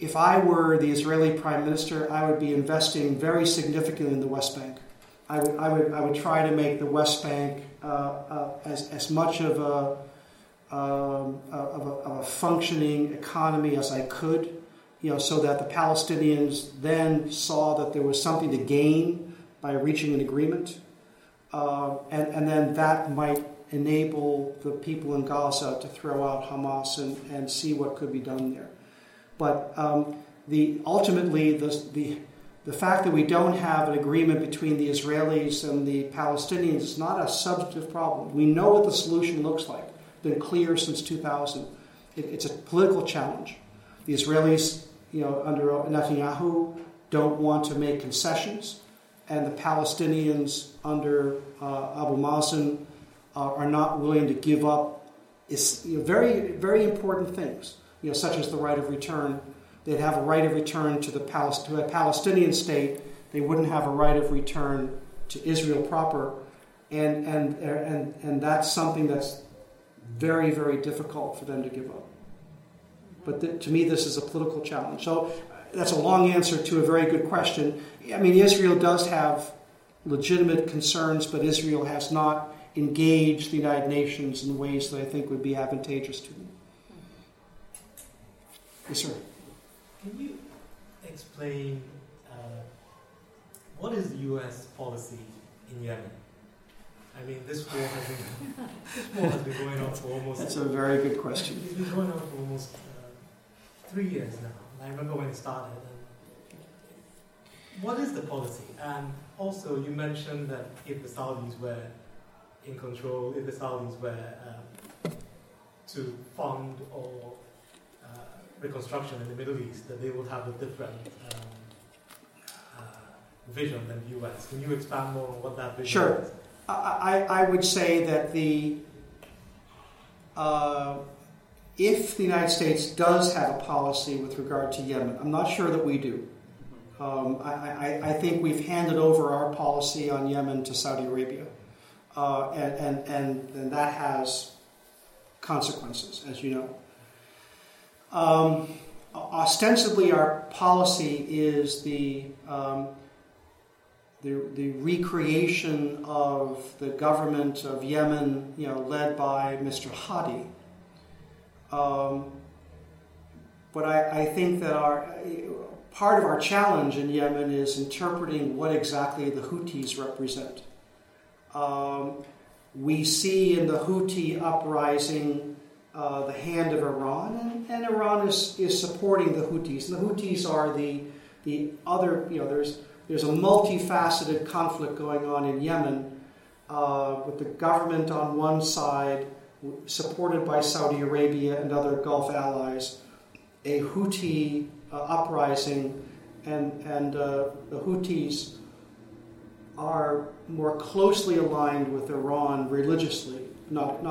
If I were the Israeli prime minister, I would be investing very significantly in the West Bank. I would try to make the West Bank as much of a functioning economy as I could, so that the Palestinians then saw that there was something to gain by reaching an agreement, and then that might enable the people in Gaza to throw out Hamas and see what could be done there. But ultimately, the fact that we don't have an agreement between the Israelis and the Palestinians is not a substantive problem. We know what the solution looks like. It's been clear since 2000. It's a political challenge. The Israelis, under Netanyahu, don't want to make concessions, and the Palestinians under Abu Mazen are not willing to give up very, very important things, such as the right of return. They'd have a right of return to to a Palestinian state. They wouldn't have a right of return to Israel proper, and that's something that's very, very difficult for them to give up. But to me, this is a political challenge. So that's a long answer to a very good question. I mean, Israel does have legitimate concerns, but Israel has not engaged the United Nations in ways that I think would be advantageous to them. Yes, sir. Can you explain what is the U.S. policy in Yemen? I mean, this war has been going on for almost... That's a very good question. It's been going on for almost 3 years now. I remember when it started. And what is the policy? And also, you mentioned that if the Saudis were in control, if the Saudis were to fund or reconstruction in the Middle East, that they would have a different vision than the U.S. Can you expand more on what that vision is? Sure. I would say that if the United States does have a policy with regard to Yemen, I'm not sure that we do. I think we've handed over our policy on Yemen to Saudi Arabia, and that has consequences, as you know. Ostensibly, our policy is the recreation of the government of Yemen, led by Mr. Hadi. But I think that part of our challenge in Yemen is interpreting what exactly the Houthis represent. We see in the Houthi uprising the hand of Iran, and Iran is supporting the Houthis. And the Houthis are the other, there's a multifaceted conflict going on in Yemen with the government on one side, supported by Saudi Arabia and other Gulf allies, a Houthi uprising, and the Houthis are more closely aligned with Iran religiously, not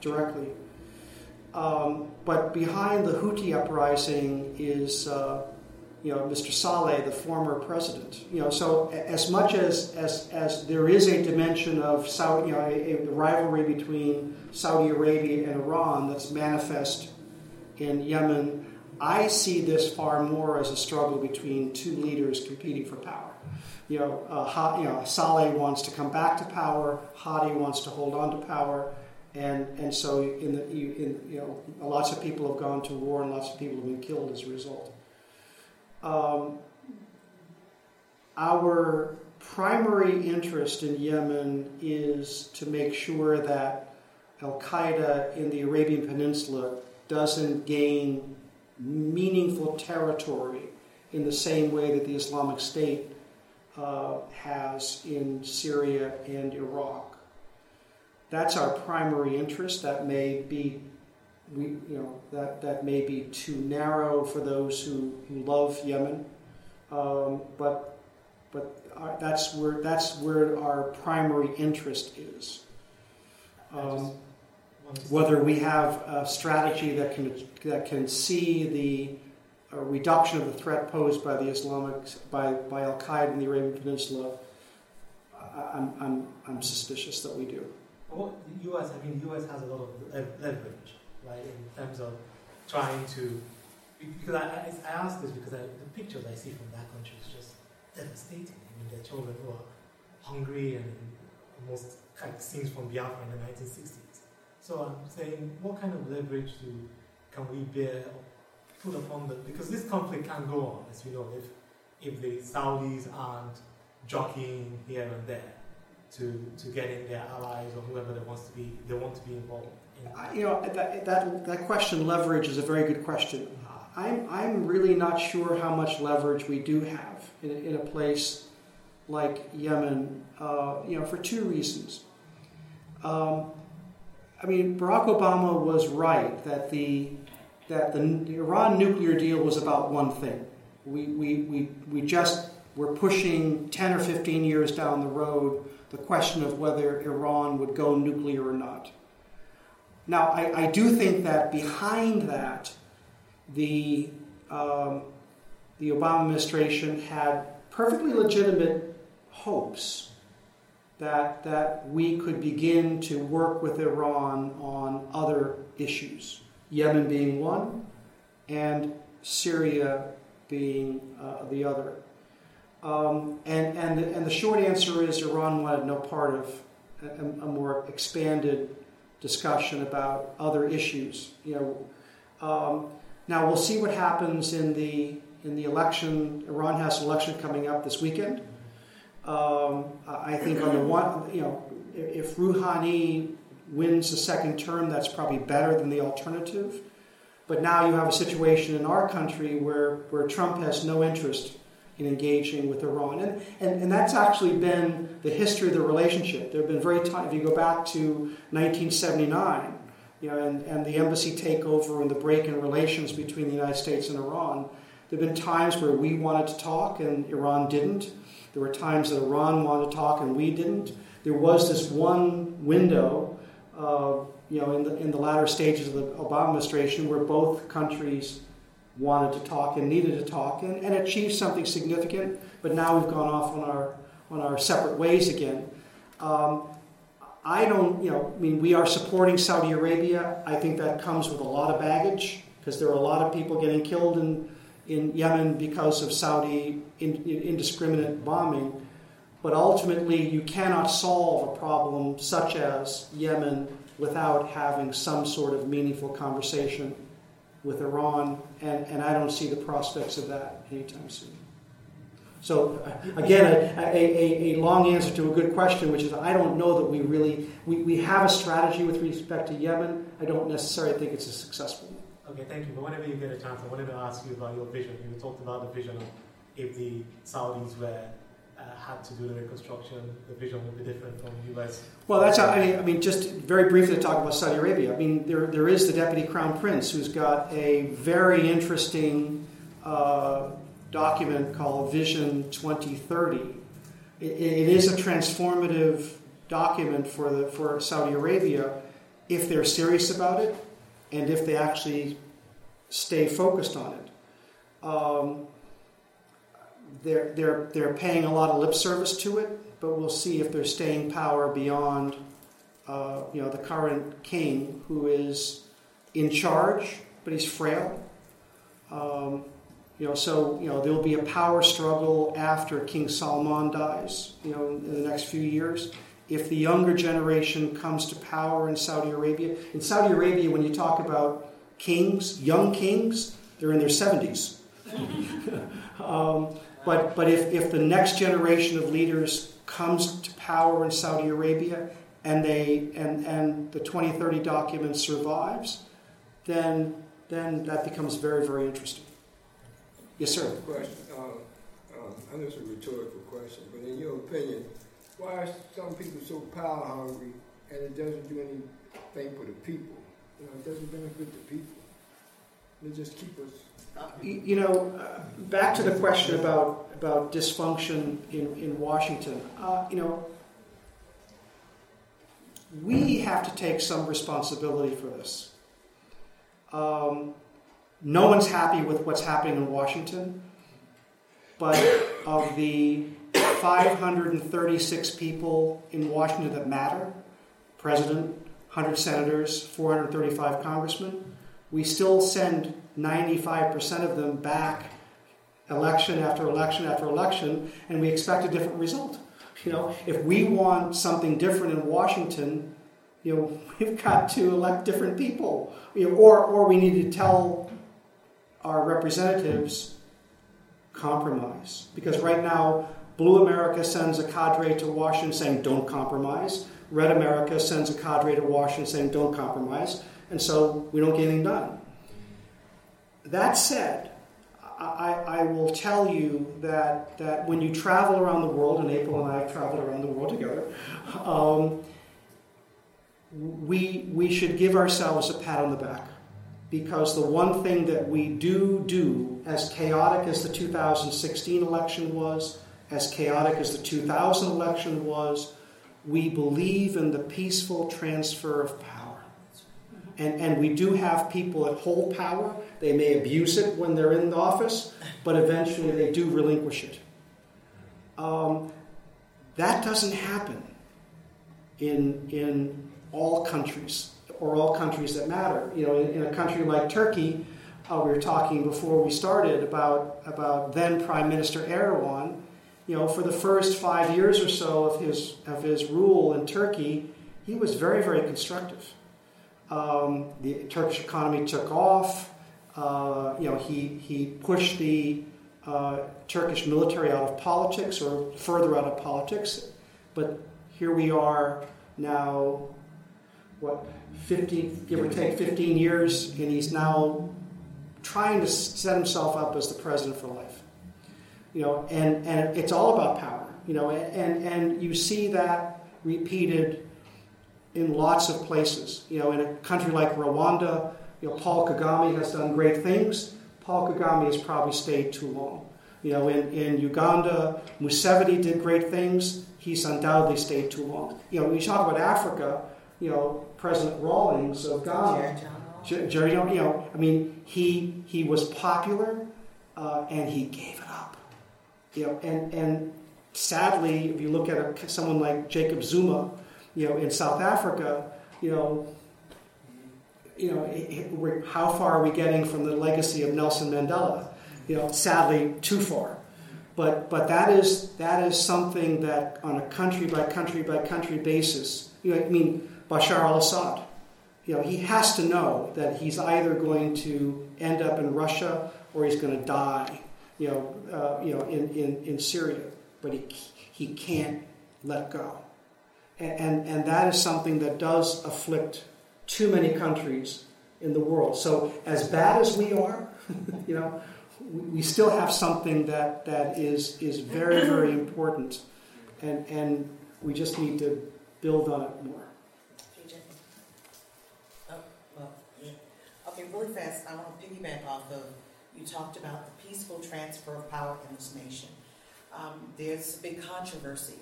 directly. But behind the Houthi uprising is, Mr. Saleh, the former president. So as much as there is a dimension of Saudi, a rivalry between Saudi Arabia and Iran that's manifest in Yemen, I see this far more as a struggle between two leaders competing for power. Saleh wants to come back to power. Hadi wants to hold on to power. And so, lots of people have gone to war, and lots of people have been killed as a result. Our primary interest in Yemen is to make sure that al-Qaeda in the Arabian Peninsula doesn't gain meaningful territory in the same way that the Islamic State has in Syria and Iraq. That's our primary interest. That may be that may be too narrow for those who love Yemen, but that's where our primary interest is. Whether we have a strategy that can see the reduction of the threat posed by the by Al Qaeda in the Arabian Peninsula, I'm suspicious that we do. Well, the U.S. has a lot of leverage, right, in terms of trying to. Because I ask this because the pictures I see from that country is just devastating. I mean, their children who are hungry and almost like scenes from Biafra in the 1960s. So I'm saying, what kind of leverage can we bear or put upon that? Because this conflict can go on, as we know, if the Saudis aren't jockeying here and there to get in their allies or whoever they want to be involved in. That question, leverage, is a very good question. I'm really not sure how much leverage we do have in a place like Yemen, for two reasons. Barack Obama was right that the Iran nuclear deal was about one thing. We just were pushing 10 or 15 years down the road the question of whether Iran would go nuclear or not. Now, I do think that behind that, the Obama administration had perfectly legitimate hopes that we could begin to work with Iran on other issues, Yemen being one, and Syria being the other. And the short answer is Iran wanted no part of a more expanded discussion about other issues. Now we'll see what happens in the election. Iran has an election coming up this weekend. I think on the one, if Rouhani wins the second term, that's probably better than the alternative. But now you have a situation in our country where Trump has no interest in engaging with Iran, and that's actually been the history of the relationship. There have been if you go back to 1979, and the embassy takeover and the break in relations between the United States and Iran, there have been times where we wanted to talk and Iran didn't. There were times that Iran wanted to talk and we didn't. There was this one window, in the latter stages of the Obama administration, where both countries wanted to talk and needed to talk and achieve something significant, but now we've gone off on our separate ways again. We are supporting Saudi Arabia. I think that comes with a lot of baggage because there are a lot of people getting killed in Yemen because of Saudi indiscriminate bombing. But ultimately, you cannot solve a problem such as Yemen without having some sort of meaningful conversation with Iran, and I don't see the prospects of that anytime soon. So again, a long answer to a good question, which is I don't know that we have a strategy with respect to Yemen. I don't necessarily think it's a successful one. Okay, thank you. But whenever you get a chance, I wanted to ask you about your vision. You talked about the vision of if the Saudis had to do the reconstruction, the vision would be different from the U.S. Well, that's how, just very briefly to talk about Saudi Arabia. There is the Deputy Crown Prince who's got a very interesting document called Vision 2030. It is a transformative document for Saudi Arabia if they're serious about it and if they actually stay focused on it. They're paying a lot of lip service to it, but we'll see if they're staying power beyond, the current king who is in charge, but he's frail. There will be a power struggle after King Salman dies, in the next few years. If the younger generation comes to power in Saudi Arabia, when you talk about kings, young kings, they're in their 70s. But if the next generation of leaders comes to power in Saudi Arabia and the 2030 document survives, then that becomes very, very interesting. Yes, sir. I know it's a rhetorical question, but in your opinion, why are some people so power hungry and it doesn't do anything for the people? You know, it doesn't benefit the people. They just keep us. You know, back to the question about dysfunction in Washington. You know, we have to take some responsibility for this. No one's happy with what's happening in Washington, but of the 536 people in Washington that matter, president, 100 senators, 435 congressmen, we still send 95% of them back election after election after election, and we expect a different result. You know, if we want something different in Washington, you know, we've got to elect different people, you know, or we need to tell our representatives, compromise. Because right now, Blue America sends a cadre to Washington saying, don't compromise. Red America sends a cadre to Washington saying, don't compromise. And so we don't get anything done. That said, I will tell you that when you travel around the world, and April and I have traveled around the world together, we should give ourselves a pat on the back, because the one thing that we do, as chaotic as the 2016 election was, as chaotic as the 2000 election was, we believe in the peaceful transfer of power. And we do have people that hold power. They may abuse it when they're in the office, but eventually they do relinquish it. That doesn't happen in all countries, or all countries that matter. You know, in a country like Turkey, we were talking before we started about then Prime Minister Erdogan. You know, for the first 5 years or so of his rule in Turkey, he was very, very constructive. The Turkish economy took off. You know, he pushed the Turkish military out of politics, or further out of politics. But here we are now, 15 years, and he's now trying to set himself up as the president for life. You know, and it's all about power. You know, and you see that repeated in lots of places. You know, in a country like Rwanda, you know, Paul Kagame has done great things. Paul Kagame has probably stayed too long. You know, in Uganda, Museveni did great things. He's undoubtedly stayed too long. You know, when you talk about Africa, you know, President Rawlings of Ghana, Jerry, you know, I mean, he was popular, and he gave it up. You know, and sadly, if you look at someone like Jacob Zuma, you know, in South Africa, you know, how far are we getting from the legacy of Nelson Mandela? You know, sadly, too far. But that is something that on a country by country by country basis, you know, I mean, Bashar al-Assad, you know, he has to know that he's either going to end up in Russia or he's going to die, you know, in Syria. But he can't let go, and that is something that does afflict too many countries in the world. So as bad as we are, you know, we still have something that is very, very important, and we just need to build on it more. Okay, really fast, I want to piggyback off of, you talked about the peaceful transfer of power in this nation. There's a big controversy,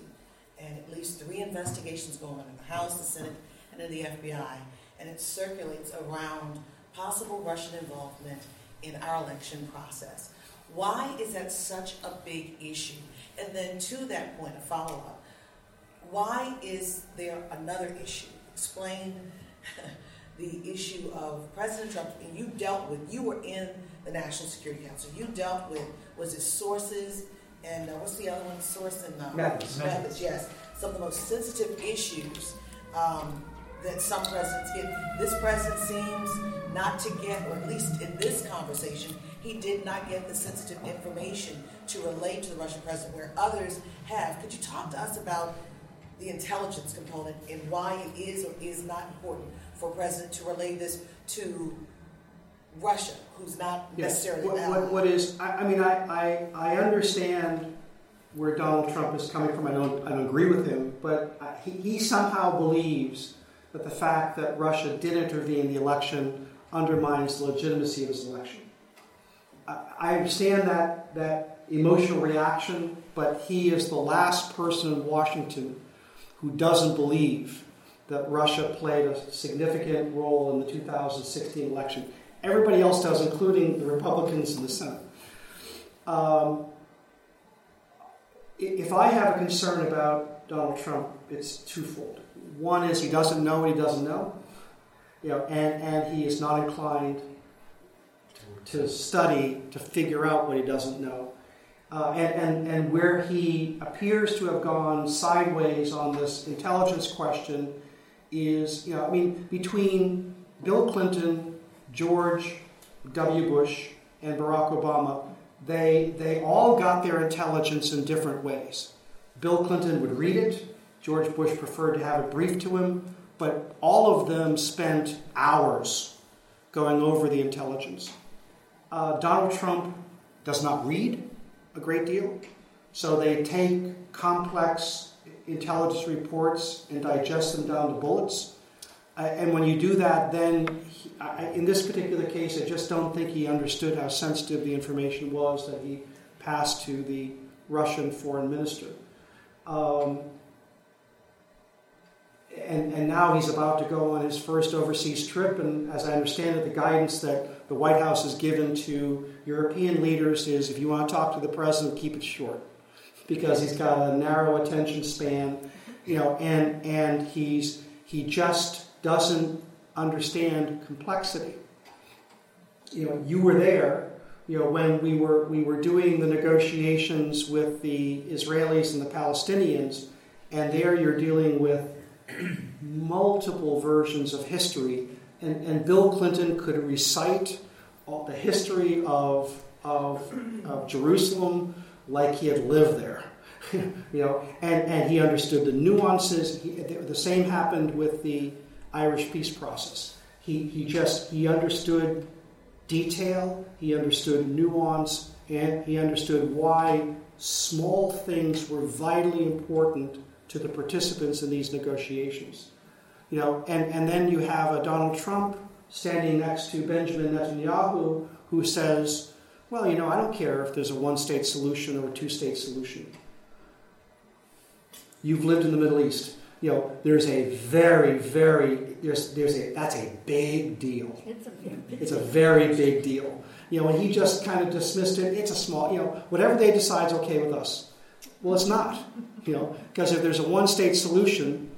and at least 3 investigations going on in the House, the Senate, and in the FBI, and it circulates around possible Russian involvement in our election process. Why is that such a big issue? And then to that point, a follow-up, why is there another issue? Explain the issue of President Trump, and you were in the National Security Council. You dealt with, was it sources, and what's the other one? Source and methods, yes. Some of the most sensitive issues that some presidents get. This president seems not to get, or at least in this conversation, he did not get the sensitive information to relate to the Russian president, where others have. Could you talk to us about the intelligence component and why it is or is not important for a president to relay this to Russia, who's not necessarily... Yes. What is... I mean, I understand where Donald Trump is coming from. I don't agree with him, but he somehow believes that the fact that Russia did intervene in the election undermines the legitimacy of his election. I understand that emotional reaction, but he is the last person in Washington who doesn't believe that Russia played a significant role in the 2016 election. Everybody else does, including the Republicans in the Senate. If I have a concern about Donald Trump, it's twofold. One is he doesn't know what he doesn't know, and he is not inclined to study, to figure out what he doesn't know. And where he appears to have gone sideways on this intelligence question is, between Bill Clinton, George W. Bush, and Barack Obama, they all got their intelligence in different ways. Bill Clinton would read it. George Bush preferred to have it briefed to him. But all of them spent hours going over the intelligence. Donald Trump does not read a great deal. So they take complex intelligence reports and digest them down to bullets. And when you do that, then, in this particular case, I just don't think he understood how sensitive the information was that he passed to the Russian foreign minister. And now he's about to go on his first overseas trip, and as I understand it, the guidance that the White House has given to European leaders is, if you want to talk to the president, keep it short, because he's got a narrow attention span, and he just doesn't understand complexity. You were there, when we were doing the negotiations with the Israelis and the Palestinians, and there you're dealing with multiple versions of history, and Bill Clinton could recite all the history of Jerusalem like he had lived there, and he understood the nuances. The same happened with the Irish peace process. He understood detail, he understood nuance, and he understood why small things were vitally important to the participants in these negotiations. And then you have a Donald Trump standing next to Benjamin Netanyahu who says, well, I don't care if there's a one-state solution or a two-state solution. You've lived in the Middle East. There's a very, very, that's a big deal. It's a very big deal. And he just kind of dismissed it. It's a small, whatever they decide is okay with us. Well, it's not. Because if there's a one-state solution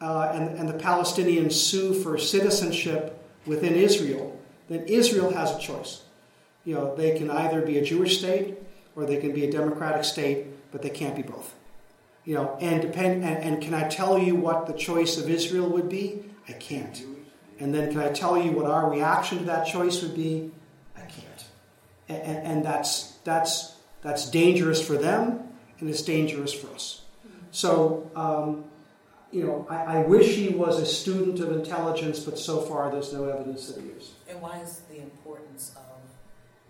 and the Palestinians sue for citizenship within Israel, then Israel has a choice. They can either be a Jewish state or they can be a democratic state, but they can't be both. And can I tell you what the choice of Israel would be? I can't. And then can I tell you what our reaction to that choice would be? I can't. And that's dangerous for them, and it's dangerous for us. So, I wish he was a student of intelligence, but so far there's no evidence that he is. And why is the importance of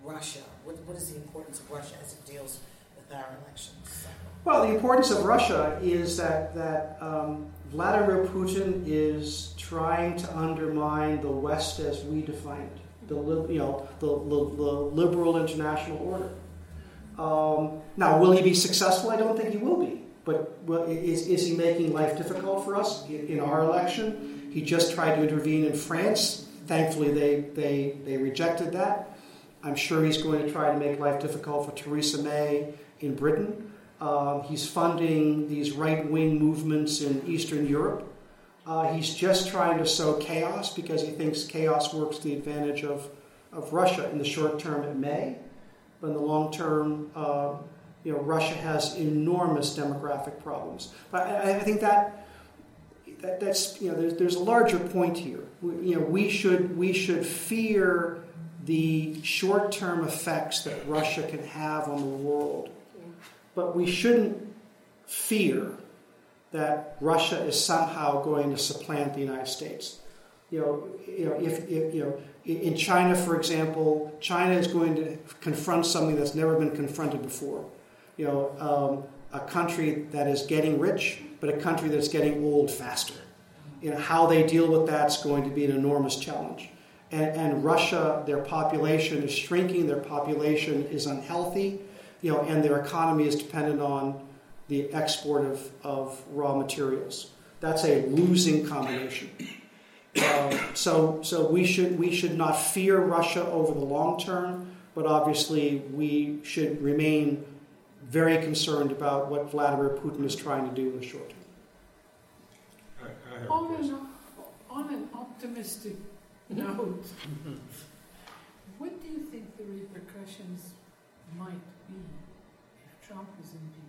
Russia? What is the importance of Russia as it deals with our elections? Well, the importance of Russia is that Vladimir Putin is trying to undermine the West as we define it, the liberal international order. Now, will he be successful? I don't think he will be. But is he making life difficult for us in our election? He just tried to intervene in France. Thankfully, they rejected that. I'm sure he's going to try to make life difficult for Theresa May in Britain. He's funding these right-wing movements in Eastern Europe. He's just trying to sow chaos because he thinks chaos works to the advantage of Russia. In the short term, it may. But in the long term, Russia has enormous demographic problems. But I think that's there's a larger point here. We should fear the short-term effects that Russia can have on the world, but we shouldn't fear that Russia is somehow going to supplant the United States. In China, for example, China is going to confront something that's never been confronted before. A country that is getting rich, but a country that's getting old faster. you know, how they deal with that's going to be an enormous challenge. And Russia, their population is shrinking, their population is unhealthy, you know, and their economy is dependent on the export of raw materials. That's a losing combination. So we should not fear Russia over the long term, but obviously we should remain very concerned about what Vladimir Putin is trying to do in the short term. On an optimistic note, what do you think the repercussions might be if Trump is impeached?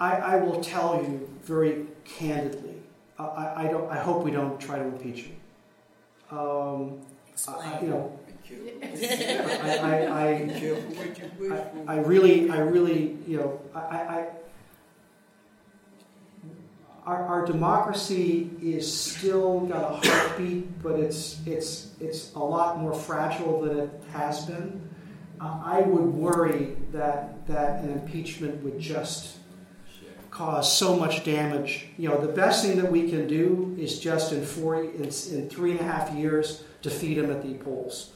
I will tell you very candidly. I don't. I hope we don't try to impeach him. Our democracy is still got a heartbeat, but it's a lot more fragile than it has been. I would worry that an impeachment would just cause so much damage. You know, the best thing that we can do is just in 3.5 years defeat him at the polls.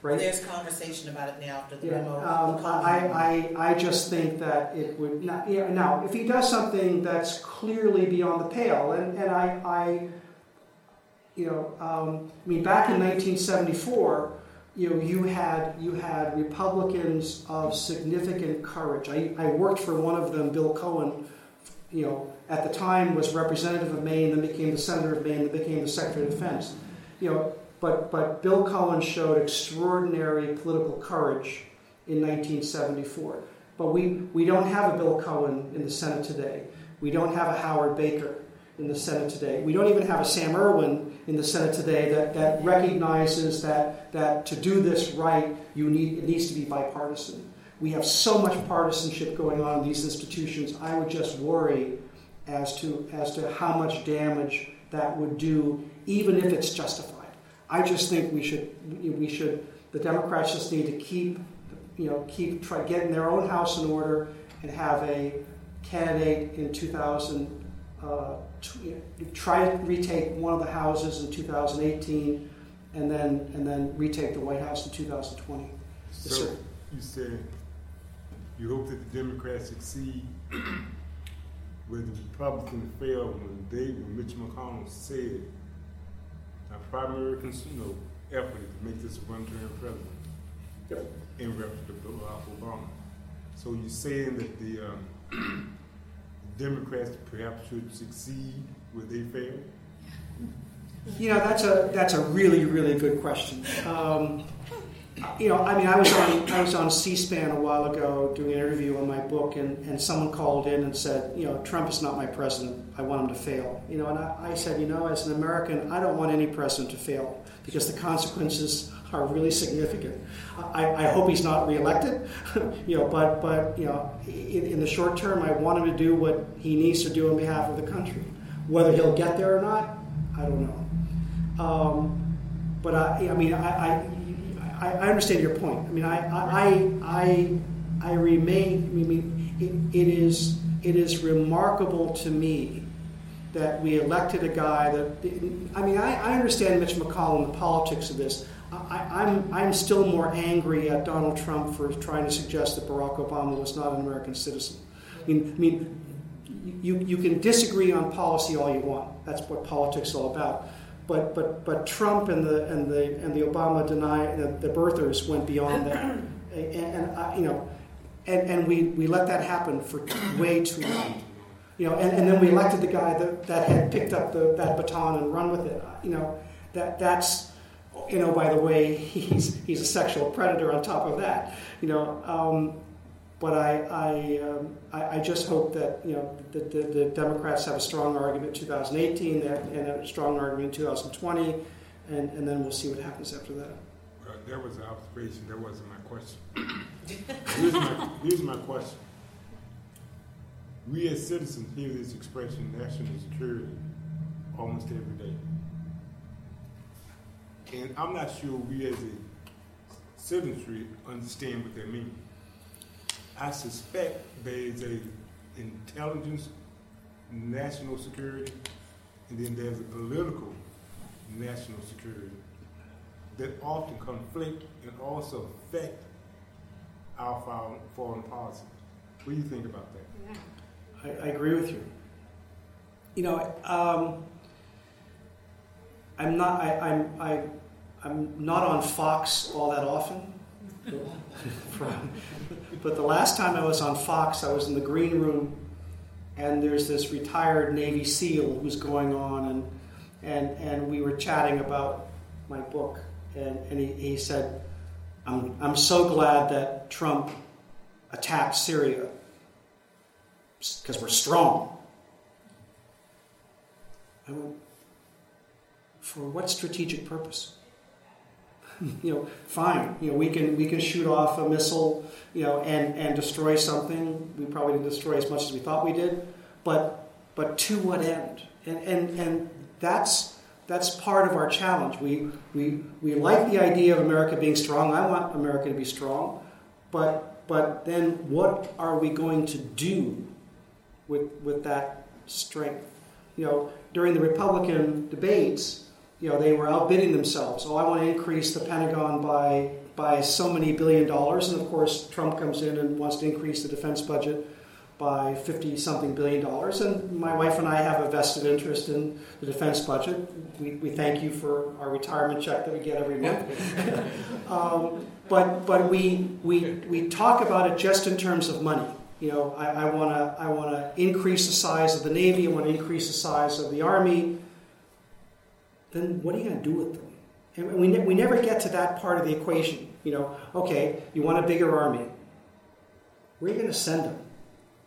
Right? There's conversation about it now after the remote. I just think that it would not. Yeah, now, if he does something that's clearly beyond the pale, and back in 1974. You know, you had Republicans of significant courage. I worked for one of them, Bill Cohen, you know, at the time was representative of Maine, then became the senator of Maine, then became the secretary of defense. You know, but Bill Cohen showed extraordinary political courage in 1974. But we don't have a Bill Cohen in the Senate today. We don't have a Howard Baker in the Senate today. We don't even have a Sam Erwin in the Senate today that recognizes that to do this right, it needs to be bipartisan. We have so much partisanship going on in these institutions. I would just worry as to how much damage that would do, even if it's justified. I just think we should the Democrats just need to keep getting their own house in order and have a candidate in 2000. Try to retake one of the houses in 2018, and then retake the White House in 2020. So yes, sir. You said you hope that the Democrats succeed where the Republicans failed when Mitch McConnell said our primary effort is to make this a one-term president. Yep. In reference to Barack Obama. So you're saying that the Democrats perhaps should succeed where they fail? You know, that's a really, really good question. I was on C-SPAN a while ago doing an interview on my book, and someone called in and said, you know, Trump is not my president. I want him to fail. You know, and I said, you know, as an American, I don't want any president to fail because the consequences are really significant. I hope he's not reelected, you know. But you know, in the short term, I want him to do what he needs to do on behalf of the country. Whether he'll get there or not, I don't know. But I understand your point. I mean, I remain. I mean, it is remarkable to me that we elected a guy that. I mean, I understand Mitch McConnell and the politics of this. I'm still more angry at Donald Trump for trying to suggest that Barack Obama was not an American citizen. I mean, you can disagree on policy all you want. That's what politics is all about. But Trump and the Obama the birthers went beyond that, and we let that happen for way too long. You know, and then we elected the guy that had picked up that baton and run with it. You know, that's. You know, by the way, he's a sexual predator on top of that. You know, but I just hope that, you know, the Democrats have a strong argument in 2018 and a strong argument in 2020, and then we'll see what happens after that. Well, that was an observation. That wasn't my question. Here's my question. We as citizens hear this expression, national security, almost every day. And I'm not sure we as a citizenry understand what they mean. I suspect there is an intelligence, national security, And then there's a political national security that often conflict and also affect our foreign policy. What do you think about that? Yeah. I agree with you. You know, I'm not on Fox all that often. But the last time I was on Fox, I was in the green room, and there's this retired Navy SEAL who's going on, and we were chatting about my book, and he said, I'm so glad that Trump attacked Syria because we're strong. I went, for what strategic purpose? You know, fine. You know, we can shoot off a missile, you know, and destroy something. We probably didn't destroy as much as we thought we did, but to what end? And that's part of our challenge. We like the idea of America being strong. I want America to be strong, but then what are we going to do with that strength? You know, during the Republican debates, you know, they were outbidding themselves. Oh, I want to increase the Pentagon by so many $billion. And of course, Trump comes in and wants to increase the defense budget by 50-something $billion. And my wife and I have a vested interest in the defense budget. We thank you for our retirement check that we get every month. but we talk about it just in terms of money. You know, I want to increase the size of the Navy. I want to increase the size of the Army. Then what are you going to do with them? And we never get to that part of the equation. You know, okay, you want a bigger army. Where are you going to send them?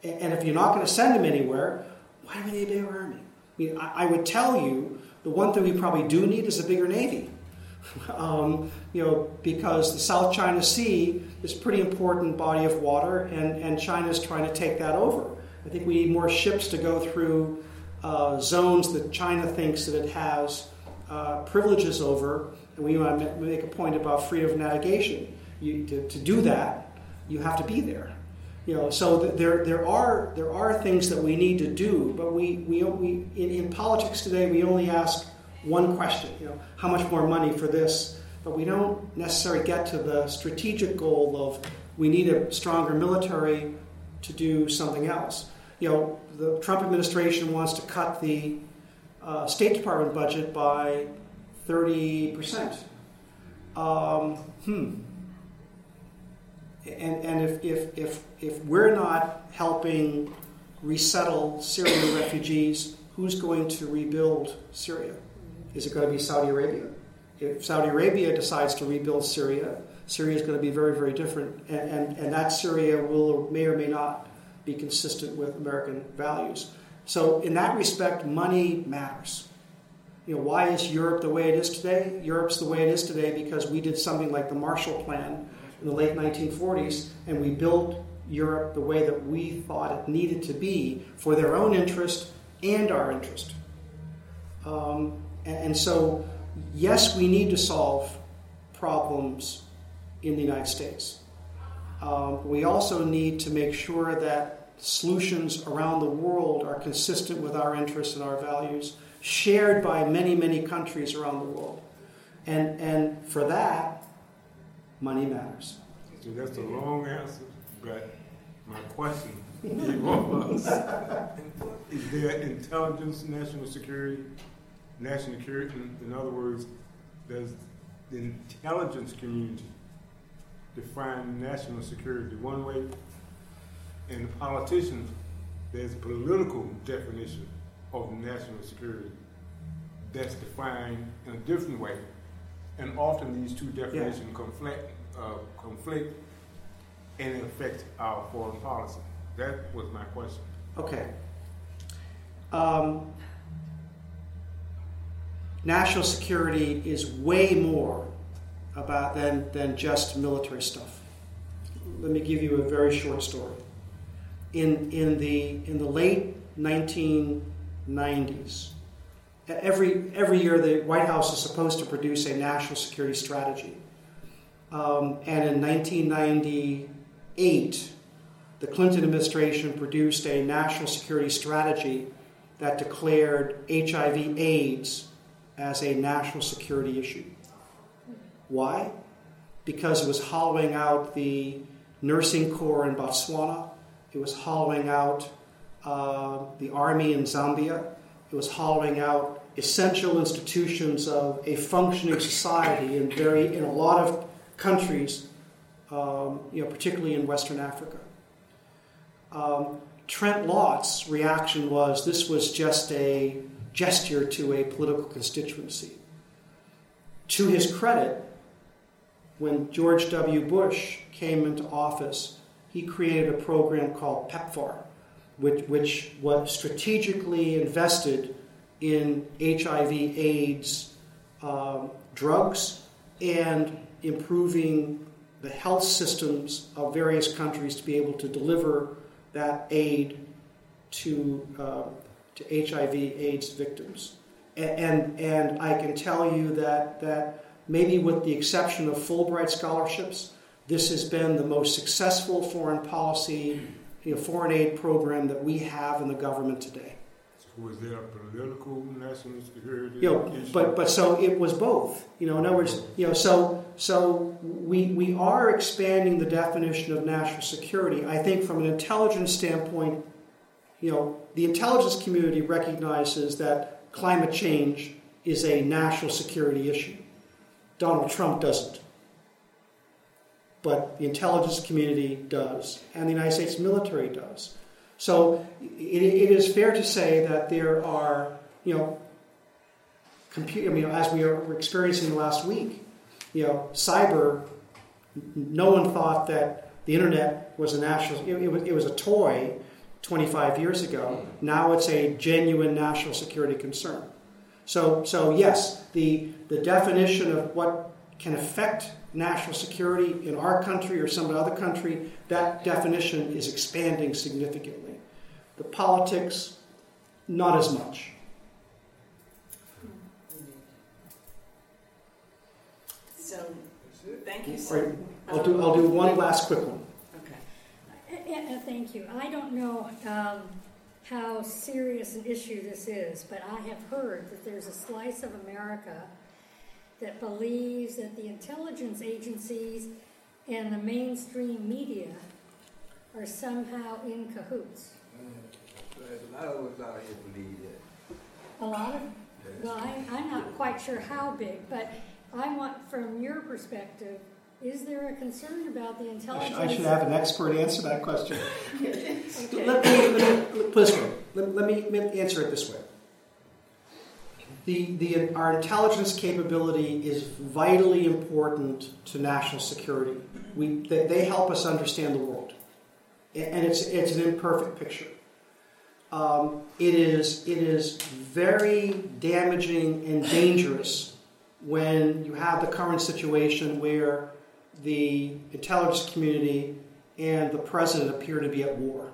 And if you're not going to send them anywhere, why do we need a bigger army? I mean, I would tell you the one thing we probably do need is a bigger navy. You know, because the South China Sea is a pretty important body of water, and China's trying to take that over. I think we need more ships to go through zones that China thinks that it has privileges over, and we want to make a point about freedom of navigation. To do that, you have to be there. You know, so there are things that we need to do, but we in politics today we only ask one question. You know, how much more money for this? But we don't necessarily get to the strategic goal of we need a stronger military to do something else. You know, the Trump administration wants to cut the State Department budget by 30%. And if we're not helping resettle Syrian refugees, who's going to rebuild Syria? Is it going to be Saudi Arabia? If Saudi Arabia decides to rebuild Syria, Syria is going to be very, very different, and that Syria will may or may not be consistent with American values. So in that respect, money matters. You know, why is Europe the way it is today? Europe's the way it is today because we did something like the Marshall Plan in the late 1940s, and we built Europe the way that we thought it needed to be for their own interest and our interest. And so, yes, we need to solve problems in the United States. We also need to make sure that solutions around the world are consistent with our interests and our values, shared by many, many countries around the world. And for that, money matters. So that's a long answer, but my question is there intelligence, national security, in other words, does the intelligence community define national security one way? And the politicians, there's a political definition of national security that's defined in a different way. And often these two definitions conflict, and it affects our foreign policy. That was my question. Okay. National security is way more about than just military stuff. Let me give you a very short story. In the late 1990s, every year the White House is supposed to produce a national security strategy. And in 1998, the Clinton administration produced a national security strategy that declared HIV/AIDS as a national security issue. Why? Because it was hollowing out the nursing corps in Botswana. It was hollowing out the army in Zambia. It was hollowing out essential institutions of a functioning society in a lot of countries, particularly in Western Africa. Trent Lott's reaction was this was just a gesture to a political constituency. To his credit, when George W. Bush came into office, he created a program called PEPFAR, which was strategically invested in HIV/AIDS drugs and improving the health systems of various countries to be able to deliver that aid to HIV/AIDS victims. And I can tell you that maybe with the exception of Fulbright scholarships, this has been the most successful foreign policy, foreign aid program that we have in the government today. So was there a political national security? But so it was both. In other words, so we are expanding the definition of national security. I think from an intelligence standpoint, the intelligence community recognizes that climate change is a national security issue. Donald Trump doesn't. But the intelligence community does, and the United States military does. So it is fair to say that there are, as we are experiencing last week, cyber, no one thought that the internet was a national, it was a toy 25 years ago. Now it's a genuine national security concern. So yes, the definition of what can affect national security in our country or some other country, that definition is expanding significantly. The politics, not as much. So, thank you, sir. Right. I'll do one last quick one. Okay. Thank you. I don't know how serious an issue this is, but I have heard that there's a slice of America that believes that the intelligence agencies and the mainstream media are somehow in cahoots. There's a lot of us out here believe that. A lot of? Well, I'm not quite sure how big, but I want, from your perspective, is there a concern about the intelligence? I should have an expert answer that question. Okay. Let me answer it this way. Our intelligence capability is vitally important to national security. They help us understand the world, and it's an imperfect picture. It is very damaging and dangerous when you have the current situation where the intelligence community and the president appear to be at war.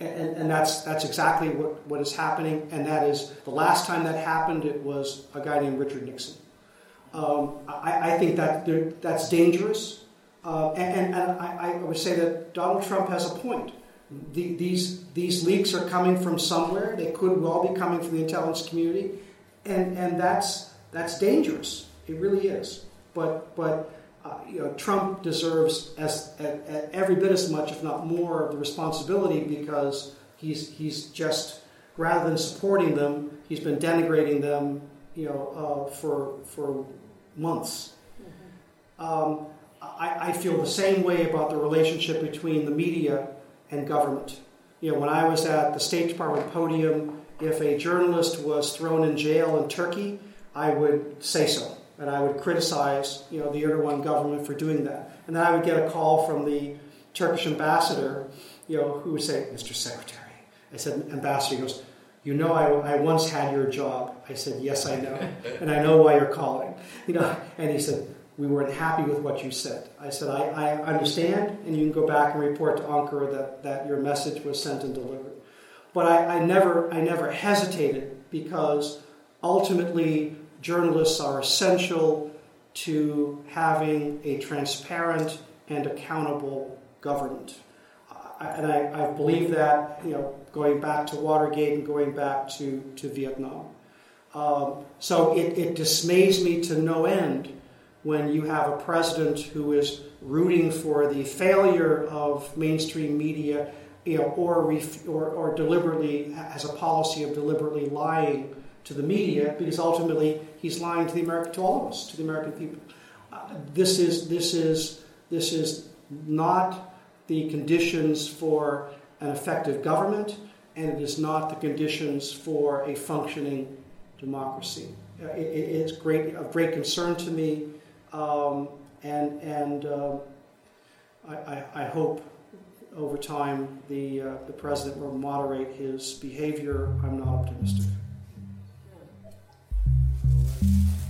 And that's exactly what is happening, and that is the last time that happened. It was a guy named Richard Nixon. I think that that's dangerous, and I would say that Donald Trump has a point. These leaks are coming from somewhere. They could well be coming from the intelligence community, and that's dangerous. It really is. But. Trump deserves as every bit as much, if not more, of the responsibility because he's just, rather than supporting them, he's been denigrating them, for months. Mm-hmm. I feel the same way about the relationship between the media and government. When I was at the State Department podium, if a journalist was thrown in jail in Turkey, I would say so. And I would criticize, the Erdogan government for doing that. And then I would get a call from the Turkish ambassador, who would say, "Mr. Secretary." I said, "Ambassador," he goes, I once had your job." I said, "Yes, I know. And I know why you're calling." And he said, "We weren't happy with what you said." I said, I understand, and you can go back and report to Ankara that your message was sent and delivered." But I never hesitated because ultimately journalists are essential to having a transparent and accountable government. And I believe that, you know, going back to Watergate and going back to Vietnam. So it dismays me to no end when you have a president who is rooting for the failure of mainstream media, you know, or deliberately has a policy of deliberately lying to the media, because ultimately he's lying to the American, to all of us, to the American people. This is not the conditions for an effective government, and it is not the conditions for a functioning democracy. It's of great concern to me, and I hope over time the president will moderate his behavior. I'm not optimistic.